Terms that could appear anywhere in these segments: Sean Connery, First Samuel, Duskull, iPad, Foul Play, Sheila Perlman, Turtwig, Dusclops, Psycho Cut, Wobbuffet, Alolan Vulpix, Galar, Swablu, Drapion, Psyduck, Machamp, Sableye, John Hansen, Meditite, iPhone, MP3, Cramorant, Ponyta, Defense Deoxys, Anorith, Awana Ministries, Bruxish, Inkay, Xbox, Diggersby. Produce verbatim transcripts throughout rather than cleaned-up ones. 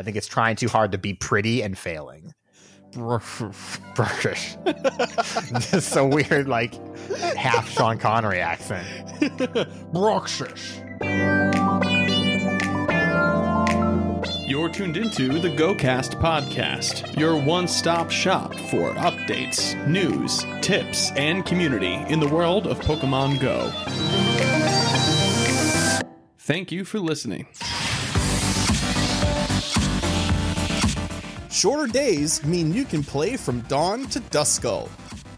I think it's trying too hard to be pretty and failing. Bruxish. That's so weird, like half Sean Connery accent. Bruxish. You're tuned into the GoCast podcast, your one-stop shop for updates, news, tips, and community in the world of Pokemon Go. Thank you for listening. Shorter days mean you can play from dawn to Duskull.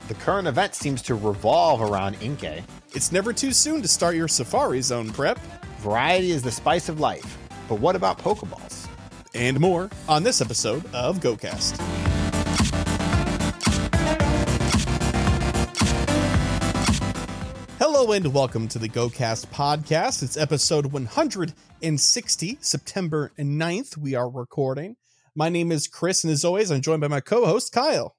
The current event seems to revolve around Inkay. It's never too soon to start your Safari Zone prep. Variety is the spice of life, but what about Pokeballs? And more on this episode of GoCast. Hello and welcome to the GoCast podcast. It's episode one hundred sixty, September ninth. We are recording. My name is Chris, and as always, I'm joined by my co-host, Kyle.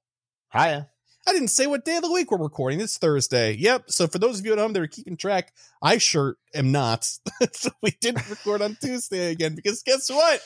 Hiya. I didn't say what day of the week we're recording. It's Thursday. Yep. So for those of you at home that are keeping track, I sure am not. So we didn't record on Tuesday again, because guess what?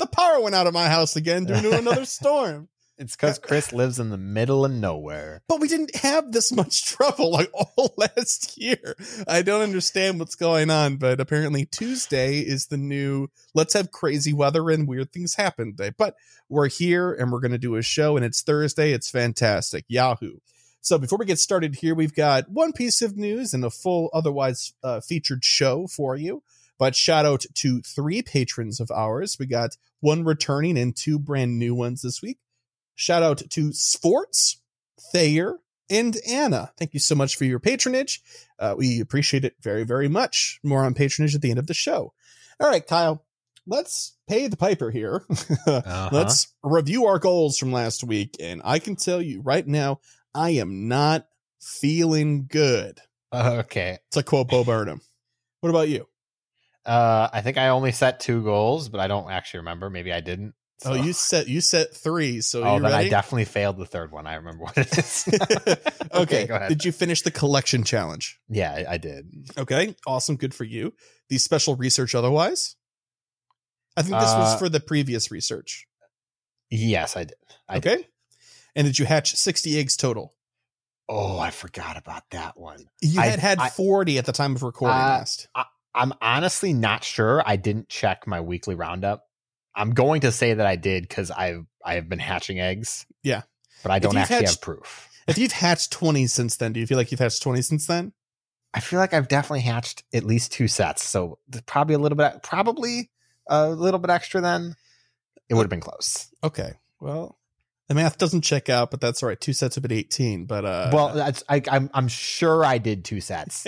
The power went out of my house again due to another storm. It's because Chris lives in the middle of nowhere. But we didn't have this much trouble like all last year. I don't understand what's going on, but apparently Tuesday is the new let's have crazy weather and weird things happen day. But we're here and we're going to do a show, and it's Thursday. It's fantastic. Yahoo. So before we get started here, we've got one piece of news and a full otherwise uh, featured show for you. But shout out to three patrons of ours. We got one returning and two brand new ones this week. Shout out to Sports, Thayer, and Anna. Thank you so much for your patronage. Uh, we appreciate it very, very much. More on patronage at the end of the show. All right, Kyle, let's pay the piper here. uh-huh. Let's review our goals from last week. And I can tell you right now, I am not feeling good. Uh, okay. To quote Bo Burnham. What about you? Uh, I think I only set two goals, but I don't actually remember. Maybe I didn't. So. Oh, you set you set three. So oh, you then ready? I definitely failed the third one. I remember what it is. okay, okay, go ahead. Did you finish the collection challenge? Yeah, I, I did. Okay, awesome. Good for you. The special research otherwise? I think this uh, was for the previous research. Yes, I did. I okay. Did. And did you hatch sixty eggs total? Oh, I forgot about that one. You I, had had I, forty at the time of recording uh, last. I, I'm honestly not sure. I didn't check my weekly roundup. I'm going to say that I did because I've I have been hatching eggs. Yeah. But I don't actually hatched, have proof. If you've hatched twenty since then, do you feel like you've hatched twenty since then? I feel like I've definitely hatched at least two sets. So probably a little bit, probably a little bit extra then. It would have been close. Okay. Well, the math doesn't check out, but that's all right. Two sets have been eighteen, but uh, well, that's, I, I'm I'm sure I did two sets.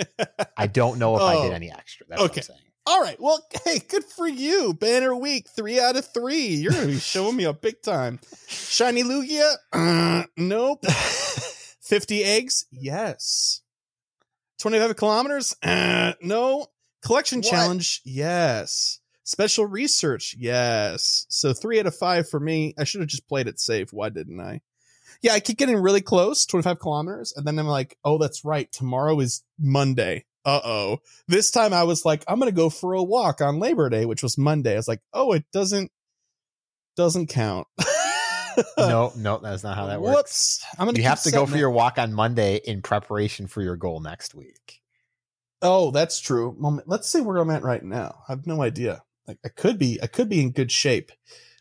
I don't know if oh, I did any extra. That's okay. What I'm saying. All right. Well, hey, good for you. Banner week, three out of three. You're gonna be showing me up big time. Shiny Lugia? Uh, nope. Fifty eggs? Yes. Twenty-five kilometers? Uh, no. Collection what? Challenge? Yes. Special research, yes. So three out of five for me. I should have just played it safe. Why didn't I? Yeah, I keep getting really close, twenty-five kilometers. And then I'm like, oh, that's right. Tomorrow is Monday. Uh-oh. This time I was like, I'm going to go for a walk on Labor Day, which was Monday. I was like, oh, it doesn't doesn't count. no, no, that's not how that works. Whoops. I'm gonna you have to go for it. Your walk on Monday in preparation for your goal next week. Oh, that's true. Let's see where I'm at right now. I have no idea. Like I could be, I could be in good shape.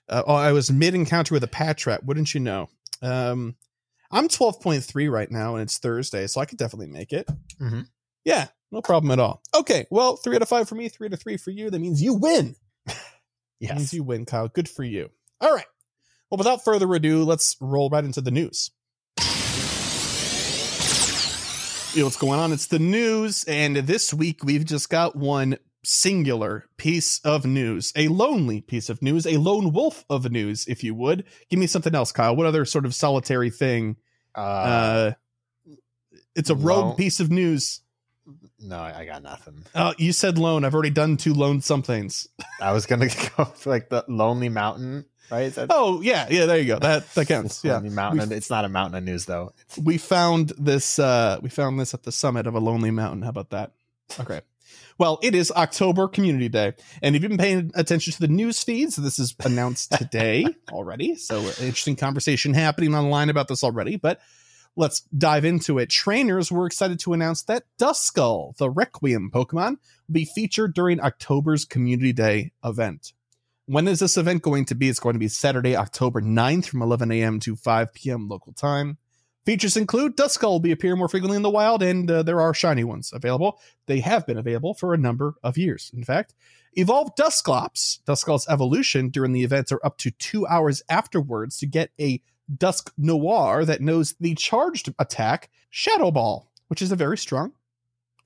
Uh, oh, I was mid encounter with a Patrat. Wouldn't you know? Um, I'm twelve point three right now, and it's Thursday, so I could definitely make it. Mm-hmm. Yeah, no problem at all. Okay, well, three out of five for me, three out of three for you. That means you win. Yes, means you win, Kyle. Good for you. All right. Well, without further ado, let's roll right into the news. You know what's going on? It's the news, and this week we've just got one singular piece of news, a lonely piece of news, a lone wolf of news, if you would. Give me something else, Kyle. What other sort of solitary thing? Uh, uh it's a lone rogue piece of news. No, I got nothing. Oh, you said lone. I've already done two lone somethings. I was gonna go for like the Lonely Mountain, right? That- oh yeah, yeah. There you go. That that counts. Yeah, Lonely Mountain. F- it's not a mountain of news though. It's- we found this. Uh, we found this at the summit of a lonely mountain. How about that? Okay. Well, it is October Community Day. And if you've been paying attention to the news feeds, this is announced today already. So an interesting conversation happening online about this already. But let's dive into it. Trainers were excited to announce that Duskull, the Requiem Pokemon, will be featured during October's Community Day event. When is this event going to be? It's going to be Saturday, October ninth from eleven a.m. to five p.m. local time. Features include Duskull will be appearing more frequently in the wild, and uh, there are shiny ones available. They have been available for a number of years, in fact. Evolved Dusclops, Duskull's evolution during the events are up to two hours afterwards to get a Dusknoir that knows the charged attack, Shadow Ball, which is a very strong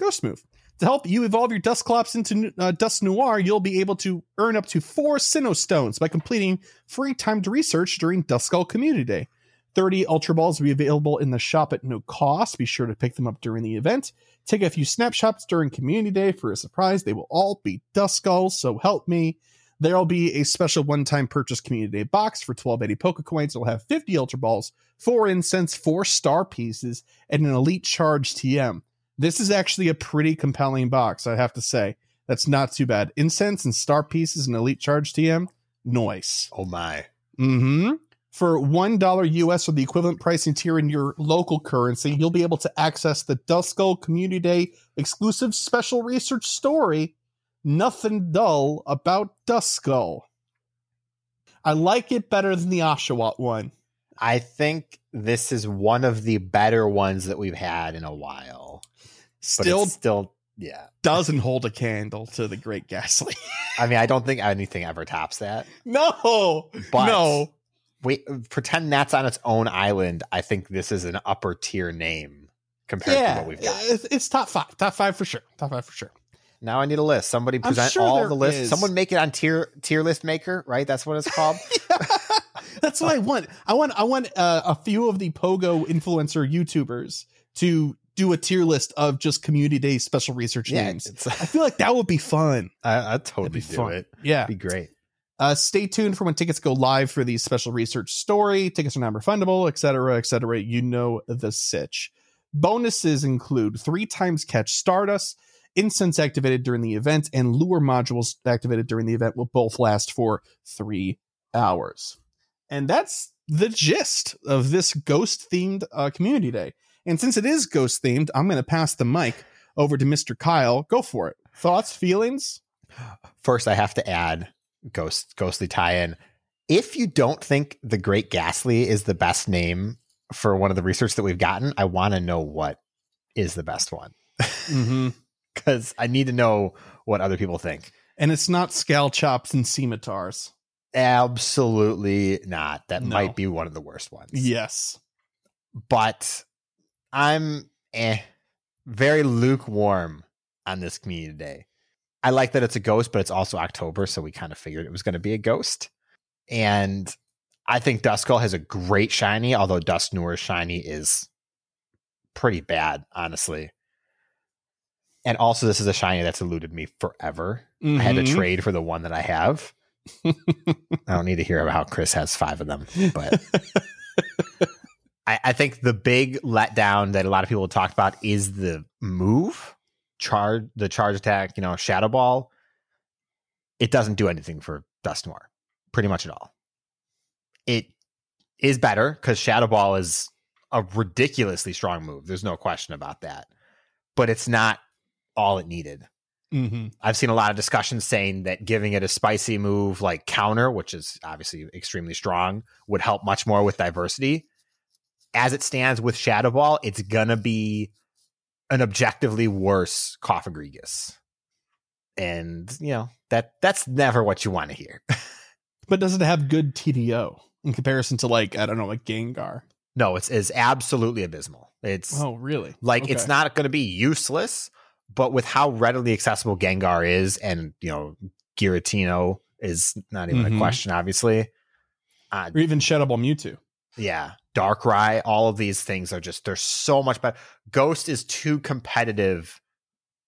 ghost move. To help you evolve your Dusclops into uh, Dusknoir, you'll be able to earn up to four Sinnoh Stones by completing free timed research during Duskull Community Day. thirty Ultra Balls will be available in the shop at no cost. Be sure to pick them up during the event. Take a few snapshots during Community Day for a surprise. They will all be Duskulls, so help me. There'll be a special one-time purchase Community Day box for twelve eighty Pokecoins. It'll have fifty Ultra Balls, four Incense, four Star Pieces, and an Elite Charge T M. This is actually a pretty compelling box, I have to say. That's not too bad. Incense and Star Pieces and Elite Charge T M. Nice. Oh, my. Mm-hmm. For one dollar U S or the equivalent pricing tier in your local currency, you'll be able to access the Duskull Community Day exclusive special research story, Nothing Dull About Duskull. I like it better than the Oshawott one. I think this is one of the better ones that we've had in a while. Still, still, yeah, doesn't hold a candle to the Great Ghastly. I mean, I don't think anything ever tops that. No, but no. We pretend that's on its own island. I think this is an upper tier name compared yeah, to what we've got. It's top five, top five for sure. Top five for sure. Now I need a list. Somebody present sure all the lists. Is. Someone make it on tier tier list maker, right? That's what it's called. That's what I want. I want. I want uh, a few of the Pogo influencer YouTubers to do a tier list of just Community Day special research yeah, names. I feel like that would be fun. I, I'd totally do fun. It. Yeah, it'd be great. Uh, stay tuned for when tickets go live for the special research story. Tickets are not refundable, et cetera, et cetera. You know the sitch. Bonuses include three times catch Stardust, incense activated during the event, and lure modules activated during the event will both last for three hours. And that's the gist of this ghost-themed uh, Community Day. And since it is ghost-themed, I'm going to pass the mic over to Mister Kyle. Go for it. Thoughts, feelings? First, I have to add... Ghost, ghostly tie-in. If you don't think the Great Ghastly is the best name for one of the research that we've gotten, I want to know what is the best one, because mm-hmm. I need to know what other people think. And it's not Scowl Chops and Scimitars. Absolutely not. That no. might be one of the worst ones. Yes, but I'm eh, very lukewarm on this Community Day. I like that it's a ghost, but it's also October, so we kind of figured it was going to be a ghost. And I think Duskull has a great shiny, although Dusknoir's shiny is pretty bad, honestly. And also, this is a shiny that's eluded me forever. Mm-hmm. I had to trade for the one that I have. I don't need to hear about how Chris has five of them, but I, I think the big letdown that a lot of people talked about is the move. Charge the charge attack, you know, Shadow Ball. It doesn't do anything for Dusknoir, pretty much at all. It is better because Shadow Ball is a ridiculously strong move. There's no question about that. But it's not all it needed. Mm-hmm. I've seen a lot of discussions saying that giving it a spicy move like Counter, which is obviously extremely strong, would help much more with diversity. As it stands with Shadow Ball, it's gonna be an objectively worse Cofagrigus. And, you know, that that's never what you want to hear. But does it have good T D O in comparison to, like, I don't know, like Gengar? No, it's, it's absolutely abysmal. It's Oh, really? Like, okay. It's not going to be useless, but with how readily accessible Gengar is and, you know, Giratina is not even mm-hmm. a question, obviously. Uh, or even Shadow Ball Mewtwo. Yeah. Darkrai, all of these things are just, they're so much better. Ghost is too competitive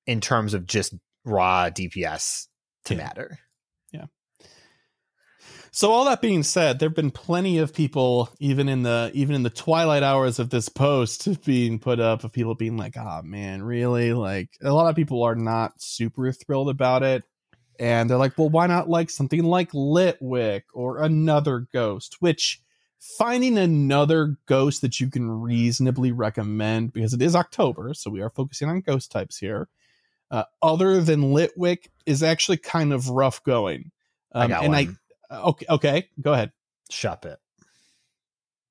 in terms of just raw D P S to yeah. matter. Yeah. So all that being said, there have been plenty of people, even in the even in the twilight hours of this post being put up, of people being like, ah, oh, man, really? Like, a lot of people are not super thrilled about it. And they're like, well, why not like something like Litwick or another ghost, which finding another ghost that you can reasonably recommend, because it is October, so we are focusing on ghost types here, uh, other than Litwick is actually kind of rough going. Um, I got and one. I okay, okay, go ahead. Shuppet.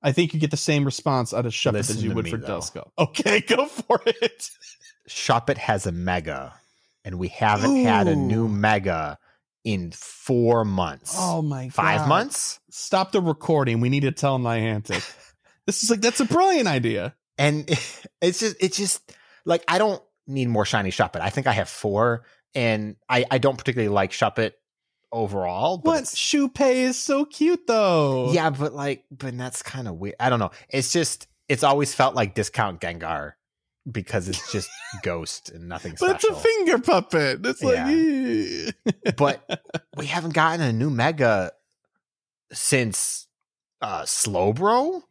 I think you get the same response out of Shuppet Listen as you would me, for though. Duskull. Okay, go for it. Shuppet has a mega. And we haven't Ooh. had a new mega in four months. Oh my God. Five months? Stop the recording. We need to tell Niantic. This is like, that's a brilliant idea. And it's just, it's just like, I don't need more shiny Shuppet. I think I have four, and I, I don't particularly like Shuppet overall. But Shuppet is so cute though. Yeah, but like, but that's kind of weird. I don't know. It's just, it's always felt like discount Gengar. Because it's just ghost and nothing special. But it's a finger puppet. It's like, yeah. But we haven't gotten a new mega since uh, Slowbro.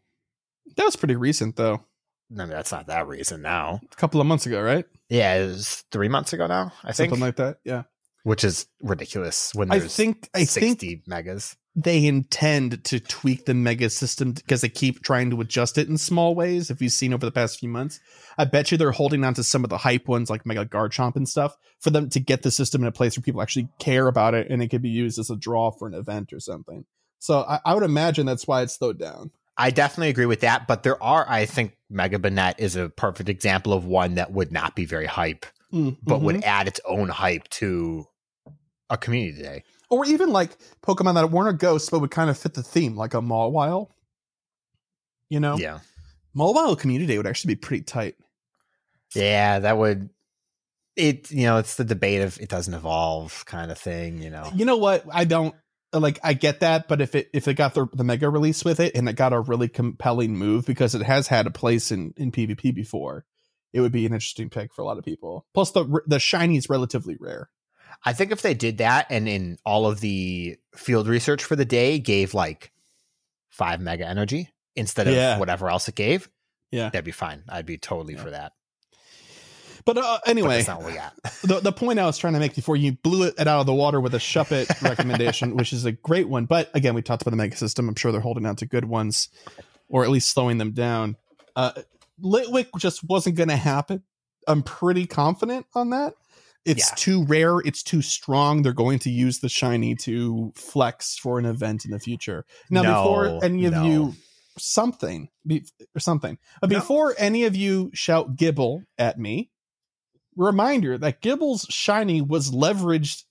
That was pretty recent, though. No, that's not that recent now. A couple of months ago, right? Yeah, it was three months ago now. I think something like that. Yeah, which is ridiculous. When there's I think I sixty think megas, they intend to tweak the mega system because they keep trying to adjust it in small ways. If you've seen over the past few months, I bet you they're holding on to some of the hype ones like Mega Garchomp and stuff for them to get the system in a place where people actually care about it and it could be used as a draw for an event or something. So I, I would imagine that's why it's slowed down. I definitely agree with that, but there are, I think Mega Banette is a perfect example of one that would not be very hype, mm-hmm. but would add its own hype to a community day. Or even like Pokemon that weren't a ghost, but would kind of fit the theme, like a Mawile. You know? Yeah. Mawile Community Day would actually be pretty tight. Yeah, that would... It, you know, it's the debate of it doesn't evolve kind of thing, you know? You know what? I don't... Like, I get that, but if it if it got the, the mega release with it, and it got a really compelling move, because it has had a place in, in PvP before, it would be an interesting pick for a lot of people. Plus, the, the shiny is relatively rare. I think if they did that and in all of the field research for the day gave like five mega energy instead of yeah. whatever else it gave, yeah, that'd be fine. I'd be totally yeah. for that. But uh, anyway, but that's not what we got. the, the point I was trying to make before you blew it out of the water with a Shuppet recommendation, which is a great one. But again, we talked about the mega system. I'm sure they're holding out to good ones or at least slowing them down. Uh, Litwick just wasn't going to happen. I'm pretty confident on that. It's yeah. too rare. It's too strong. They're going to use the shiny to flex for an event in the future. Now, no, before any of no. you something be, or something, but no. before any of you shout Gible at me, reminder that Gible's shiny was leveraged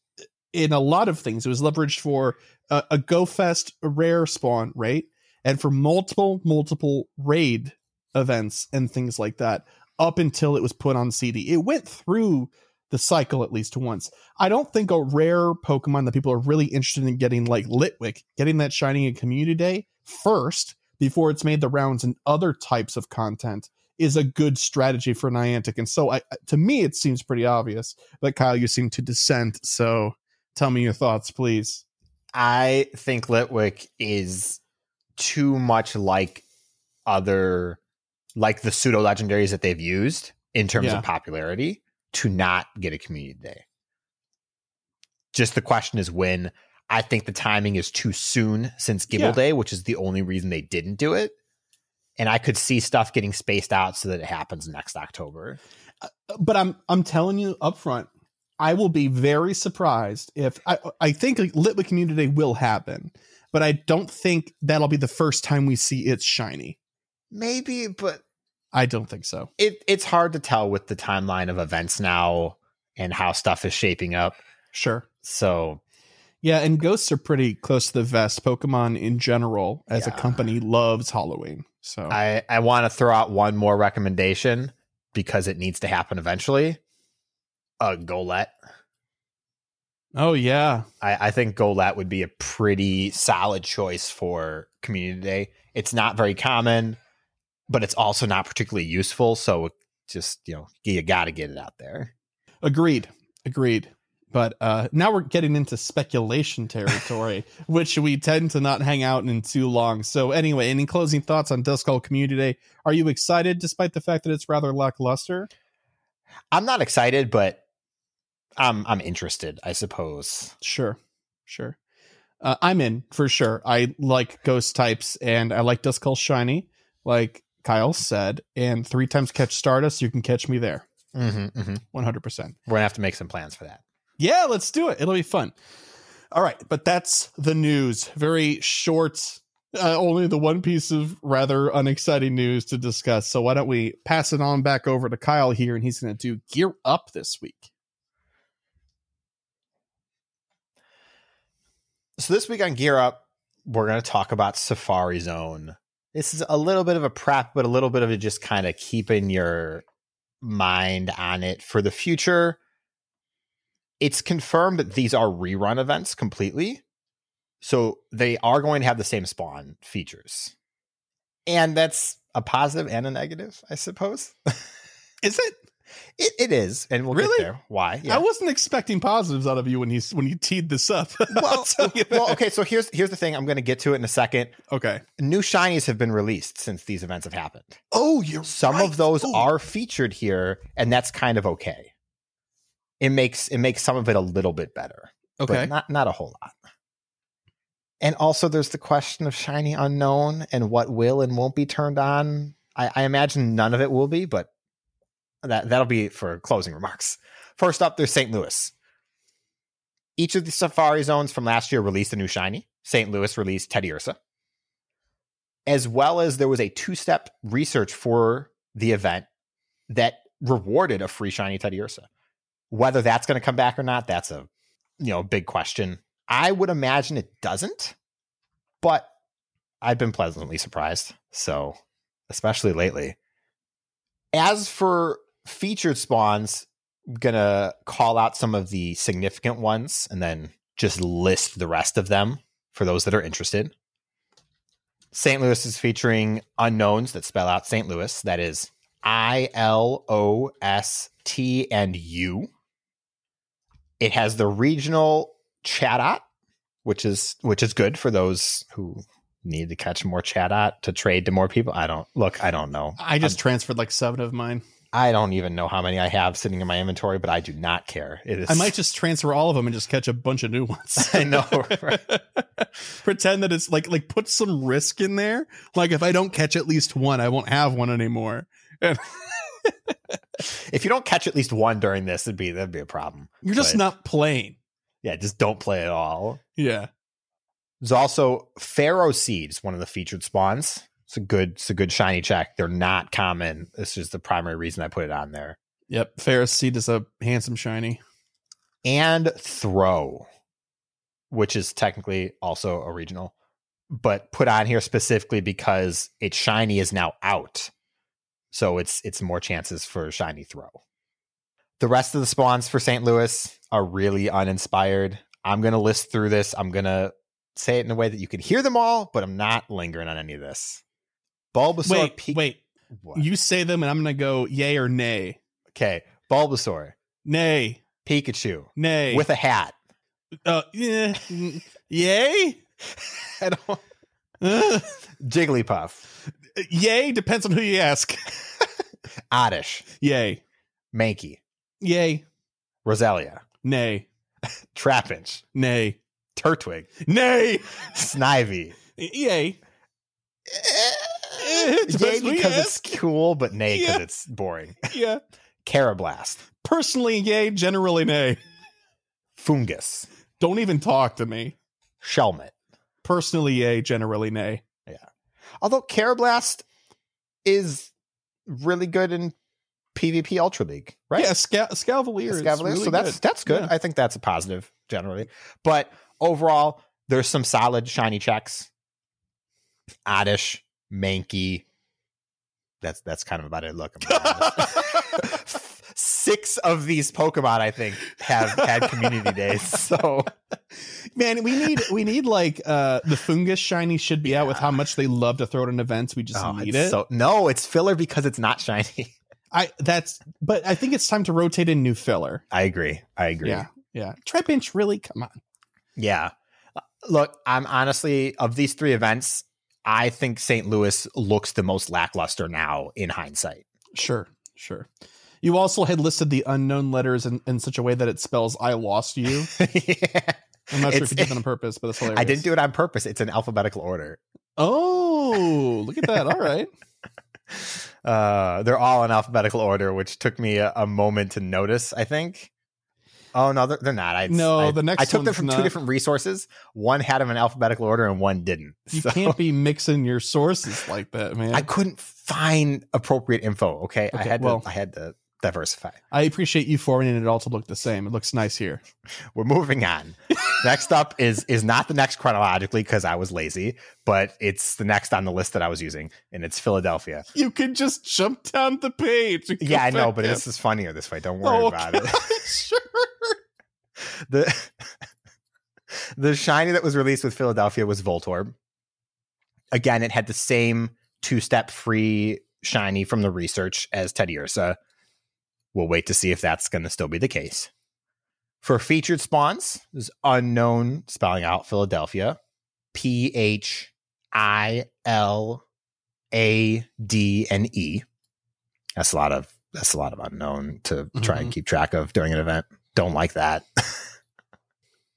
in a lot of things. It was leveraged for a, a GoFest rare spawn rate and for multiple, multiple raid events and things like that up until it was put on C D. It went through the cycle at least once. I don't think a rare Pokemon that people are really interested in getting, like Litwick, getting that shiny in Community Day first before it's made the rounds in other types of content is a good strategy for Niantic. And so I, to me, it seems pretty obvious, but Kyle, you seem to dissent. So tell me your thoughts, please. I think Litwick is too much like other, like the pseudo legendaries that they've used in terms yeah. of popularity to not get a community day. Just the question is when. I think the timing is too soon since Gible yeah. Day, which is the only reason they didn't do it. And I could see stuff getting spaced out so that it happens next October. Uh, but I'm I'm telling you up front, I will be very surprised if I, I think Litwick Community Day will happen, but I don't think that'll be the first time we see it's shiny. Maybe, but I don't think so. It it's hard to tell with the timeline of events now and how stuff is shaping up. Sure. So, yeah, and ghosts are pretty close to the vest. Pokemon in general, as yeah. a company, loves Halloween. So I, I want to throw out one more recommendation because it needs to happen eventually. Uh, Golett. Oh, yeah. I, I think Golett would be a pretty solid choice for Community Day. It's not very common, but it's also not particularly useful. So just, you know, you got to get it out there. Agreed. Agreed. But uh, now we're getting into speculation territory, which we tend to not hang out in too long. So anyway, any closing thoughts on Duskull Community Day? Are you excited, despite the fact that it's rather lackluster? I'm not excited, but I'm I'm interested, I suppose. Sure, sure. Uh, I'm in, for sure. I like ghost types, and I like Duskull Shiny, like Kyle said. And three times catch Stardust, you can catch me there. Mm-hmm, mm-hmm. one hundred percent. We're going to have to make some plans for that. Yeah, let's do it. It'll be fun. All right. But that's the news. Very short. Uh, only the one piece of rather unexciting news to discuss. So why don't we pass it on back over to Kyle here, and he's going to do Gear Up this week. So this week on Gear Up, we're going to talk about Safari Zone. This is a little bit of a prep, but a little bit of a just kind of keeping your mind on it for the future. It's confirmed that these are rerun events completely. So they are going to have the same spawn features. And that's a positive and a negative, I suppose. Is it? It, it is. And we'll really? get there. Why? Yeah. I wasn't expecting positives out of you when, he's, when you teed this up. Well, well, okay. So here's, here's the thing. I'm going to get to it in a second. Okay. New shinies have been released since these events have happened. Oh, you're Some right. of those oh. are featured here, and that's kind of okay. It makes it makes some of it a little bit better. Okay. But not, not a whole lot. And also there's the question of shiny unknown and what will and won't be turned on. I, I imagine none of it will be, but that, that'll be it for closing remarks. First up, there's Saint Louis. Each of the Safari Zones from last year released a new shiny. Saint Louis released Teddiursa. As well as there was a two-step research for the event that rewarded a free shiny Teddiursa. Whether that's going to come back or not, that's a you know big question. I would imagine it doesn't, but I've been pleasantly surprised, so especially lately. As for featured spawns, I'm going to call out some of the significant ones and then just list the rest of them for those that are interested. Saint Louis is featuring unknowns that spell out Saint Louis. That is I L O S T and U. It has the regional Chatot, which is which is good for those who need to catch more Chatot to trade to more people. I don't look. I don't know. I just I'm, transferred like seven of mine. I don't even know how many I have sitting in my inventory, but I do not care. It is. I might just transfer all of them and just catch a bunch of new ones. I know. Right? Pretend that it's like like put some risk in there. Like if I don't catch at least one, I won't have one anymore. And if you don't catch at least one during this, it'd be that'd be a problem. You're just but, not playing. Yeah, just don't play at all. Yeah. There's also Pharaoh Seeds, one of the featured spawns. It's a good, it's a good shiny check. They're not common. This is the primary reason I put it on there. Yep, Pharaoh Seed is a handsome shiny. And Throw, which is technically also a regional, but put on here specifically because its shiny is now out. So it's it's more chances for shiny Throw. The rest of the spawns for Saint Louis are really uninspired. I'm going to list through this. I'm going to say it in a way that you can hear them all, but I'm not lingering on any of this. Bulbasaur. Wait, P- wait. What? You say them and I'm going to go yay or nay. Okay. Bulbasaur. Nay. Pikachu. Nay. With a hat. Uh, yeah. Yay? I don't... Jigglypuff. Yay, depends on who you ask. Oddish. Yay. Mankey. Yay. Roselia. Nay. Trapinch. Nay. Turtwig. Nay. Snivy. Yay. Yay because it's cool, but nay because yeah. it's boring. Yeah. Karrablast. Personally, yay. Generally, nay. Fungus. Don't even talk to me. Shelmet. Personally, yay. Generally, nay. Although Karrablast is really good in PvP Ultra League, right? Yeah, Sca- Escavalier. Escavalier. Really so that's good. that's good. Yeah. I think that's a positive generally. But overall, there's some solid shiny checks. Oddish, Mankey. That's that's kind of about it. Look, I'm six of these Pokemon, I think, have had community days. So, man, we need we need like uh, the Fungus shiny should be yeah. out with how much they love to throw it in events. We just oh, need it. So, no, it's filler because it's not shiny. I that's but I think it's time to rotate in new filler. I agree. I agree. Yeah. Yeah. Trepinch, really? Come on. Yeah. Look, I'm honestly, of these three events, I think Saint Louis looks the most lackluster now in hindsight. Sure, sure. You also had listed the unknown letters in, in such a way that it spells I lost you. Yeah. I'm not sure it's, if you did that on purpose, but that's hilarious. I didn't do it on purpose. It's in alphabetical order. Oh, look at that. All right. Uh, they're all in alphabetical order, which took me a, a moment to notice, I think. Oh, no, they're, they're not. I, no, I, the next I took them from not. two different resources. One had them in alphabetical order and one didn't. You so. can't be mixing your sources like that, man. I couldn't find appropriate info, okay? okay I had well, to, I had to diversify. I appreciate you forwarding it all to look the same. It looks nice here. We're moving on. Next up is is not the next chronologically because I was lazy, but it's the next on the list that I was using, and it's Philadelphia. You can just jump down the page. Yeah, I know, but in. this is funnier this way. Don't worry oh, okay. about it. Sure. The the shiny that was released with Philadelphia was Voltorb. Again, it had the same two-step free shiny from the research as Teddiursa. We'll wait to see if that's going to still be the case. For featured spawns, there's unknown spelling out Philadelphia. P H I L A D N E. That's a lot of that's a lot of unknown to try mm-hmm. and keep track of during an event. Don't like that.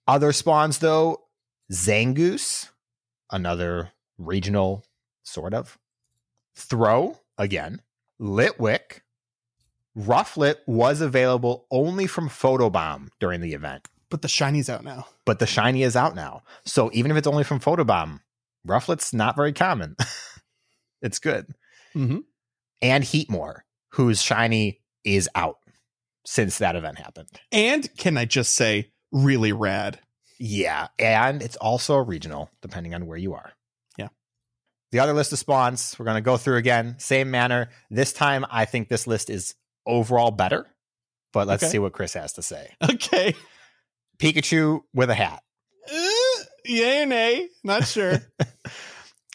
Other spawns, though, Zangoose, another regional, sort of. Throw, again. Litwick. Rufflet was available only from Photobomb during the event. But the shiny's out now. But the shiny is out now. So even if it's only from Photobomb, Rufflet's not very common. It's good. Mm-hmm. And Heatmore, whose shiny is out since that event happened. And can I just say, really rad. Yeah. And it's also regional, depending on where you are. Yeah. The other list of spawns, we're going to go through again, same manner. This time, I think this list is overall better, but let's okay. see what Chris has to say. Okay. Pikachu with a hat. Uh, yay or nay? Not sure.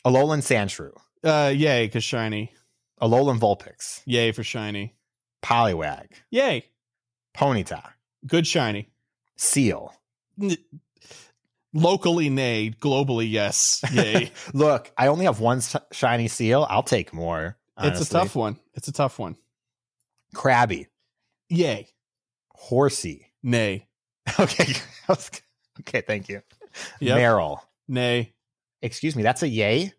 Alolan Sandshrew. Uh, yay, because shiny. Alolan Vulpix. Yay for shiny. Poliwag. Yay. Ponyta. Good shiny. Seal. N- Locally, nay. Globally, yes. Yay. Look, I only have one shiny seal. I'll take more. Honestly. It's a tough one. It's a tough one. Krabby. Yay. Horsey. Nay. Okay. Okay, thank you. Yep. Marill. Nay. Excuse me, that's a yay?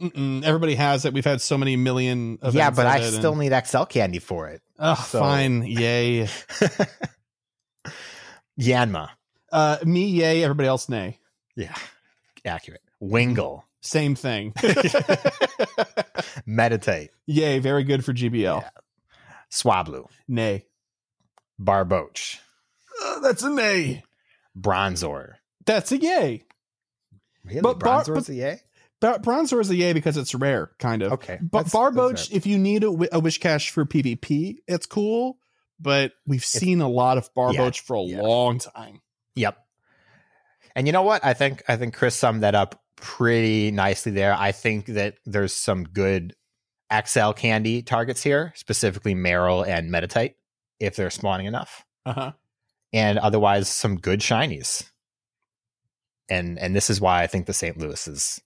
Mm-mm. Everybody has it. We've had so many million events. Yeah, but I still and... need X L candy for it. Oh, so. Fine. Yay. Yanma. Uh, me, yay. Everybody else, nay. Yeah. Accurate. Wingle. Same thing. Meditate. Yay. Very good for G B L. Yeah. Swablu. Nay. Barboach. Uh, that's a nay. Bronzor. That's a yay. Really? But Bronzor's bar- but, a yay? Bar- Bronzor is a yay because it's rare, kind of. Okay. But Barboach, if you need a, w- a wish cache for PvP, it's cool. But we've seen it's, a lot of Barboach yeah, for a yeah. long time. Yep. And you know what? I think I think Chris summed that up pretty nicely there. I think that there's some good X L candy targets here, specifically Marill and Meditite, if they're spawning enough. Uh-huh. And otherwise, some good shinies. And and this is why I think the Saint Louis is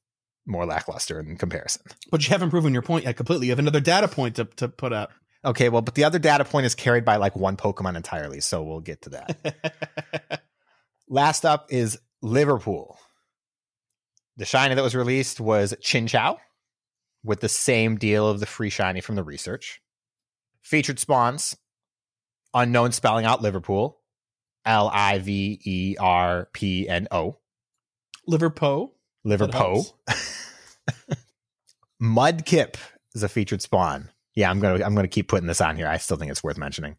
more lackluster in comparison. But you haven't proven your point yet completely. You have another data point to, to put out. Okay, well, but the other data point is carried by like one Pokemon entirely, so we'll get to that. Last up is Liverpool. The shiny that was released was Chinchou, with the same deal of the free shiny from the research. Featured spawns, unknown spelling out Liverpool, L I V E R P N O. Liverpool. Liverpool. Mudkip is a featured spawn. Yeah, I'm gonna I'm gonna keep putting this on here. I still think it's worth mentioning.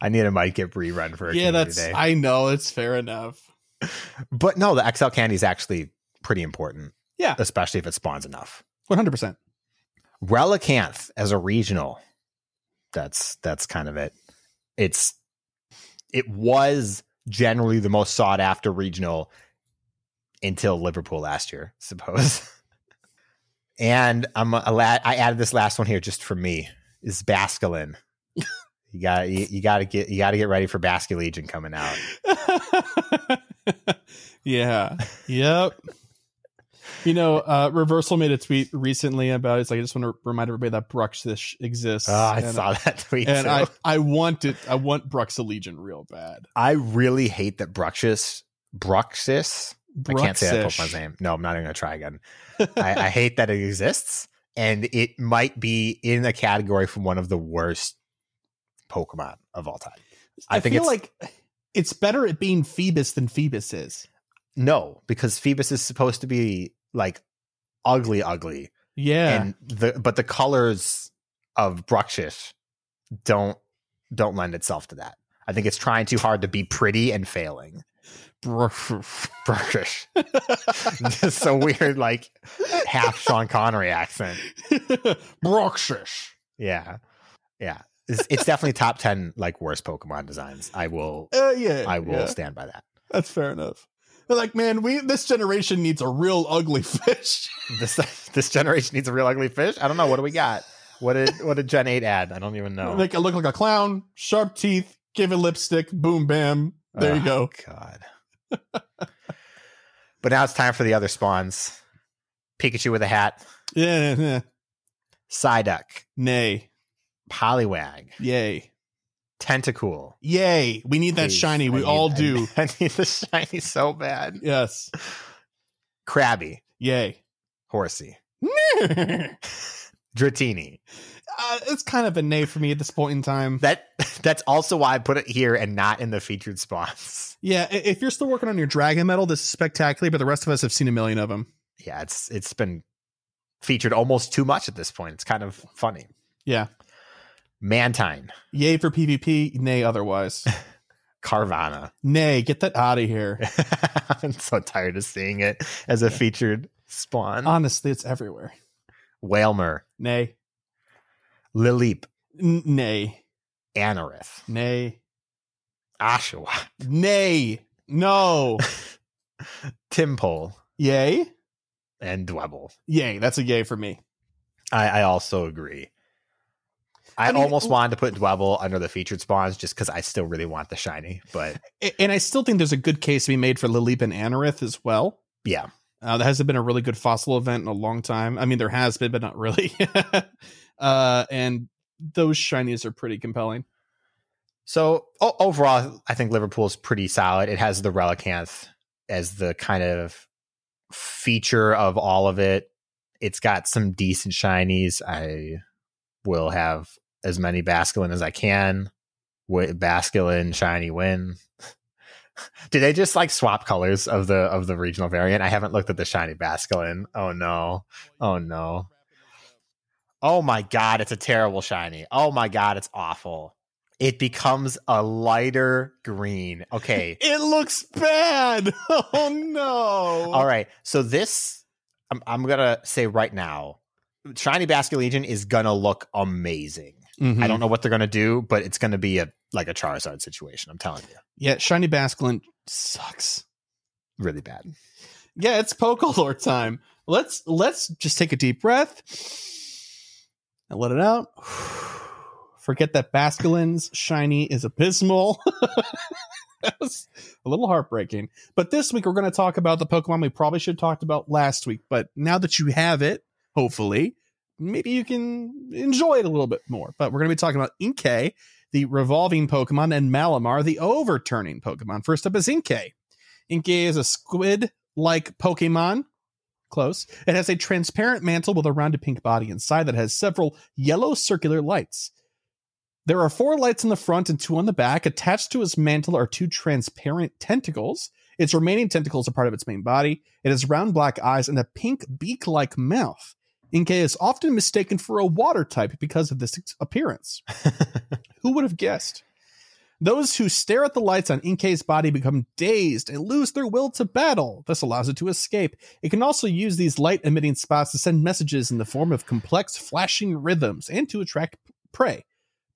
I need a Mudkip rerun for a yeah. That's day. I know it's fair enough, but no, the X L candy is actually pretty important. Yeah, especially if it spawns enough. one hundred percent. Relicanth as a regional. That's that's kind of it. It's it was generally the most sought after regional until Liverpool last year, I suppose. And I'm a, a la- I added this last one here just for me is Basculin. You got you, you got to get you got to get ready for Basculin Legion coming out. Yeah. Yep. You know, uh, Reversal made a tweet recently about it's like I just want to remind everybody that Bruxish exists. Oh, I and, saw that tweet, and too. I I want it. I want Bruxish Legion real bad. I really hate that Bruxish Bruxish. Bruxish. I can't say that Pokemon's name. No, I'm not even gonna try again. I, I hate that it exists, and it might be in a category from one of the worst Pokemon of all time. I, I think feel it's like it's better at being Phoebus than Phoebus is. No, because Phoebus is supposed to be like ugly, ugly. Yeah. And the but the colors of Bruxish don't don't lend itself to that. I think it's trying too hard to be pretty and failing. Bruxish. Just a weird, like, half Sean Connery accent. Bruxish. Yeah. Yeah. It's, it's definitely top ten, like, worst Pokemon designs. I will uh, yeah, I will yeah. stand by that. That's fair enough. They're like, man, we this generation needs a real ugly fish. this this generation needs a real ugly fish? I don't know. What do we got? What did what did Gen eight add? I don't even know. Make it look like a clown, sharp teeth, give it lipstick, boom, bam. There you go. Oh, God. But now it's time for the other spawns. Pikachu with a hat. Yeah. yeah, yeah. Psyduck. Nay. Poliwag. Yay. Tentacool. Yay. We need Please. that shiny. We I all need, do. I, I need the shiny so bad. Yes. Krabby. Yay. Horsey. Dratini. Uh, it's kind of a nay for me at this point in time. That that's also why I put it here and not in the featured spots. Yeah, if you're still working on your Dragon Metal, this is spectacular, but the rest of us have seen a million of them. Yeah, it's it's been featured almost too much at this point. It's kind of funny. Yeah. Mantine. Yay for PvP, nay otherwise. Carvana. Nay, get that out of here. I'm so tired of seeing it as a yeah. featured spawn. Honestly, it's everywhere. Whalmer. Nay. Lileep. N- nay. Anorith. Nay. Oshawa. Nay. No. Timpole. Yay. And Dwebble. Yay. That's a yay for me. I, I also agree. I, I mean, almost wanted to put Dwebble under the featured spawns just because I still really want the shiny. But And I still think there's a good case to be made for Lileep and Anorith as well. Yeah. Uh, there hasn't been a really good fossil event in a long time. I mean, there has been, but not really. Uh, and those shinies are pretty compelling. So o- overall, I think Liverpool's pretty solid. It has the Relicanth as the kind of feature of all of it. It's got some decent shinies. I will have as many Basculin as I can. With Basculin shiny win. Did they just like swap colors of the of the regional variant? I haven't looked at the shiny Basculin. Oh no. Oh no. Oh my God, it's a terrible shiny. Oh my God, it's awful. It becomes a lighter green. Okay. It looks bad. Oh no. All right. So this, I'm, I'm going to say right now, shiny Basculin Legion is going to look amazing. Mm-hmm. I don't know what they're going to do, but it's going to be a like a Charizard situation. I'm telling you. Yeah. Shiny Basculin sucks. Really bad. Yeah. It's Pokelore time. Let's, let's just take a deep breath. And let it out. Forget that Basculin's shiny is abysmal. That was a little heartbreaking. But this week, we're going to talk about the Pokemon we probably should have talked about last week. But now that you have it, hopefully, maybe you can enjoy it a little bit more. But we're going to be talking about Inkay, the revolving Pokemon, and Malamar, the overturning Pokemon. First up is Inkay. Inkay is a squid-like Pokemon. Close. It has a transparent mantle with a rounded pink body inside that has several yellow circular lights. There are four lights in the front and two on the back. Attached to its mantle are two transparent tentacles. Its remaining tentacles are part of its main body. It has round black eyes and a pink beak-like mouth. Inkay is often mistaken for a water type because of this appearance. Who would have guessed? Those who stare at the lights on Inkay's body become dazed and lose their will to battle. This allows it to escape. It can also use these light-emitting spots to send messages in the form of complex flashing rhythms and to attract prey.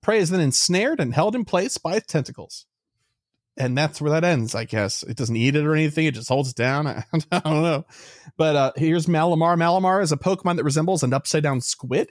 Prey is then ensnared and held in place by its tentacles. And that's where that ends, I guess. It doesn't eat it or anything. It just holds it down. I don't know. But uh, here's Malamar. Malamar is a Pokemon that resembles an upside-down squid.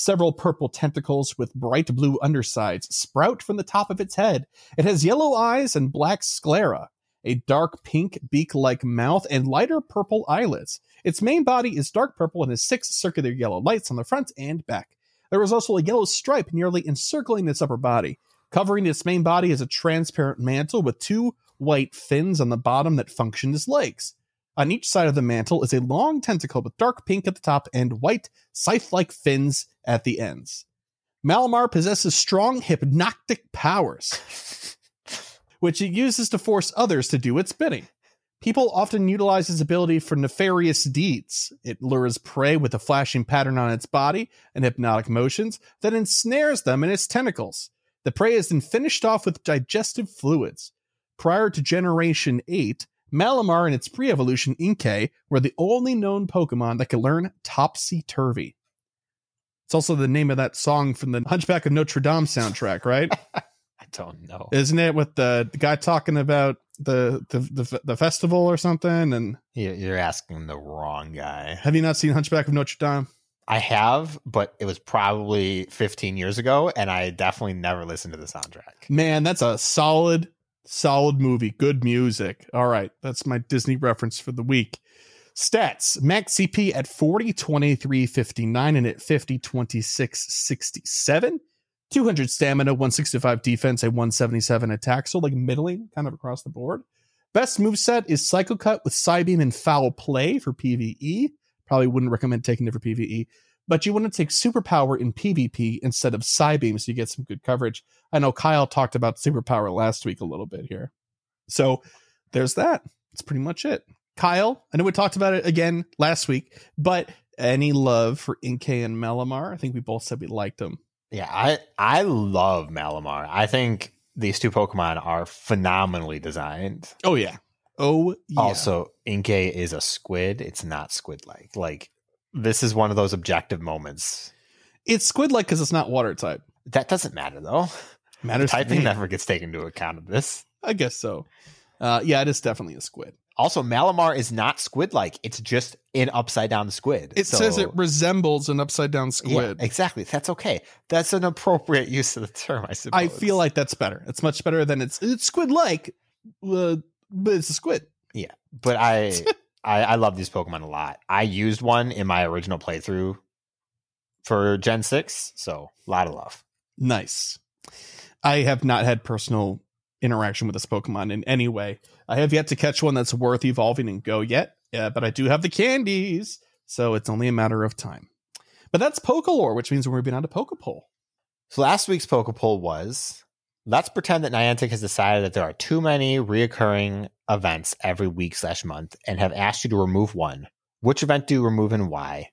Several purple tentacles with bright blue undersides sprout from the top of its head. It has yellow eyes and black sclera, a dark pink beak-like mouth, and lighter purple eyelids. Its main body is dark purple and has six circular yellow lights on the front and back. There is also a yellow stripe nearly encircling its upper body. Covering its main body is a transparent mantle with two white fins on the bottom that function as legs. On each side of the mantle is a long tentacle with dark pink at the top and white, scythe-like fins at the ends. Malamar possesses strong hypnotic powers, which it uses to force others to do its bidding. People often utilize its ability for nefarious deeds. It lures prey with a flashing pattern on its body and hypnotic motions that ensnares them in its tentacles. The prey is then finished off with digestive fluids. Prior to Generation eight, Malamar and its pre-evolution Inkay were the only known Pokemon that could learn Topsy-Turvy. It's also the name of that song from the Hunchback of Notre Dame soundtrack, right? I don't know. Isn't it with the, the guy talking about the the, the the festival or something? And you're asking the wrong guy. Have you not seen Hunchback of Notre Dame? I have, but it was probably fifteen years ago, and I definitely never listened to the soundtrack. Man, that's a solid... solid movie. Good music. All right. That's my Disney reference for the week. Stats. Max C P at forty, twenty-three, fifty-nine, and at fifty, twenty-six, sixty-seven. two hundred stamina, one sixty-five defense, a one seventy-seven attack. So like middling kind of across the board. Best moveset is Psycho Cut with Psybeam and Foul Play for PvE. Probably wouldn't recommend taking it for PvE. But you want to take Superpower in PvP instead of Psybeam, so you get some good coverage. I know Kyle talked about Superpower last week a little bit here. So there's that. That's pretty much it. Kyle, I know we talked about it again last week, but any love for Inkay and Malamar? I think we both said we liked them. Yeah, I, I love Malamar. I think these two Pokemon are phenomenally designed. Oh, yeah. Oh, yeah. Also, Inkay is a squid. It's not squid-like. Like, this is one of those objective moments. It's squid-like because it's not water type. That doesn't matter, though. Matters. Typing never gets taken into account of this. I guess so. Uh, yeah, it is definitely a squid. Also, Malamar is not squid-like. It's just an upside-down squid. It so... says it resembles an upside-down squid. Yeah, exactly. That's okay. That's an appropriate use of the term, I suppose. I feel like that's better. It's much better than it's, it's squid-like, uh, but it's a squid. Yeah, but I... I, I love these Pokemon a lot. I used one in my original playthrough for Gen six, so a lot of love. Nice. I have not had personal interaction with this Pokemon in any way. I have yet to catch one that's worth evolving and go yet, uh, but I do have the candies, so it's only a matter of time. But that's Pokelore, which means we're moving on to Pokepoll. So last week's Pokepoll was... let's pretend that Niantic has decided that there are too many reoccurring events every week slash month and have asked you to remove one. Which event do you remove and why?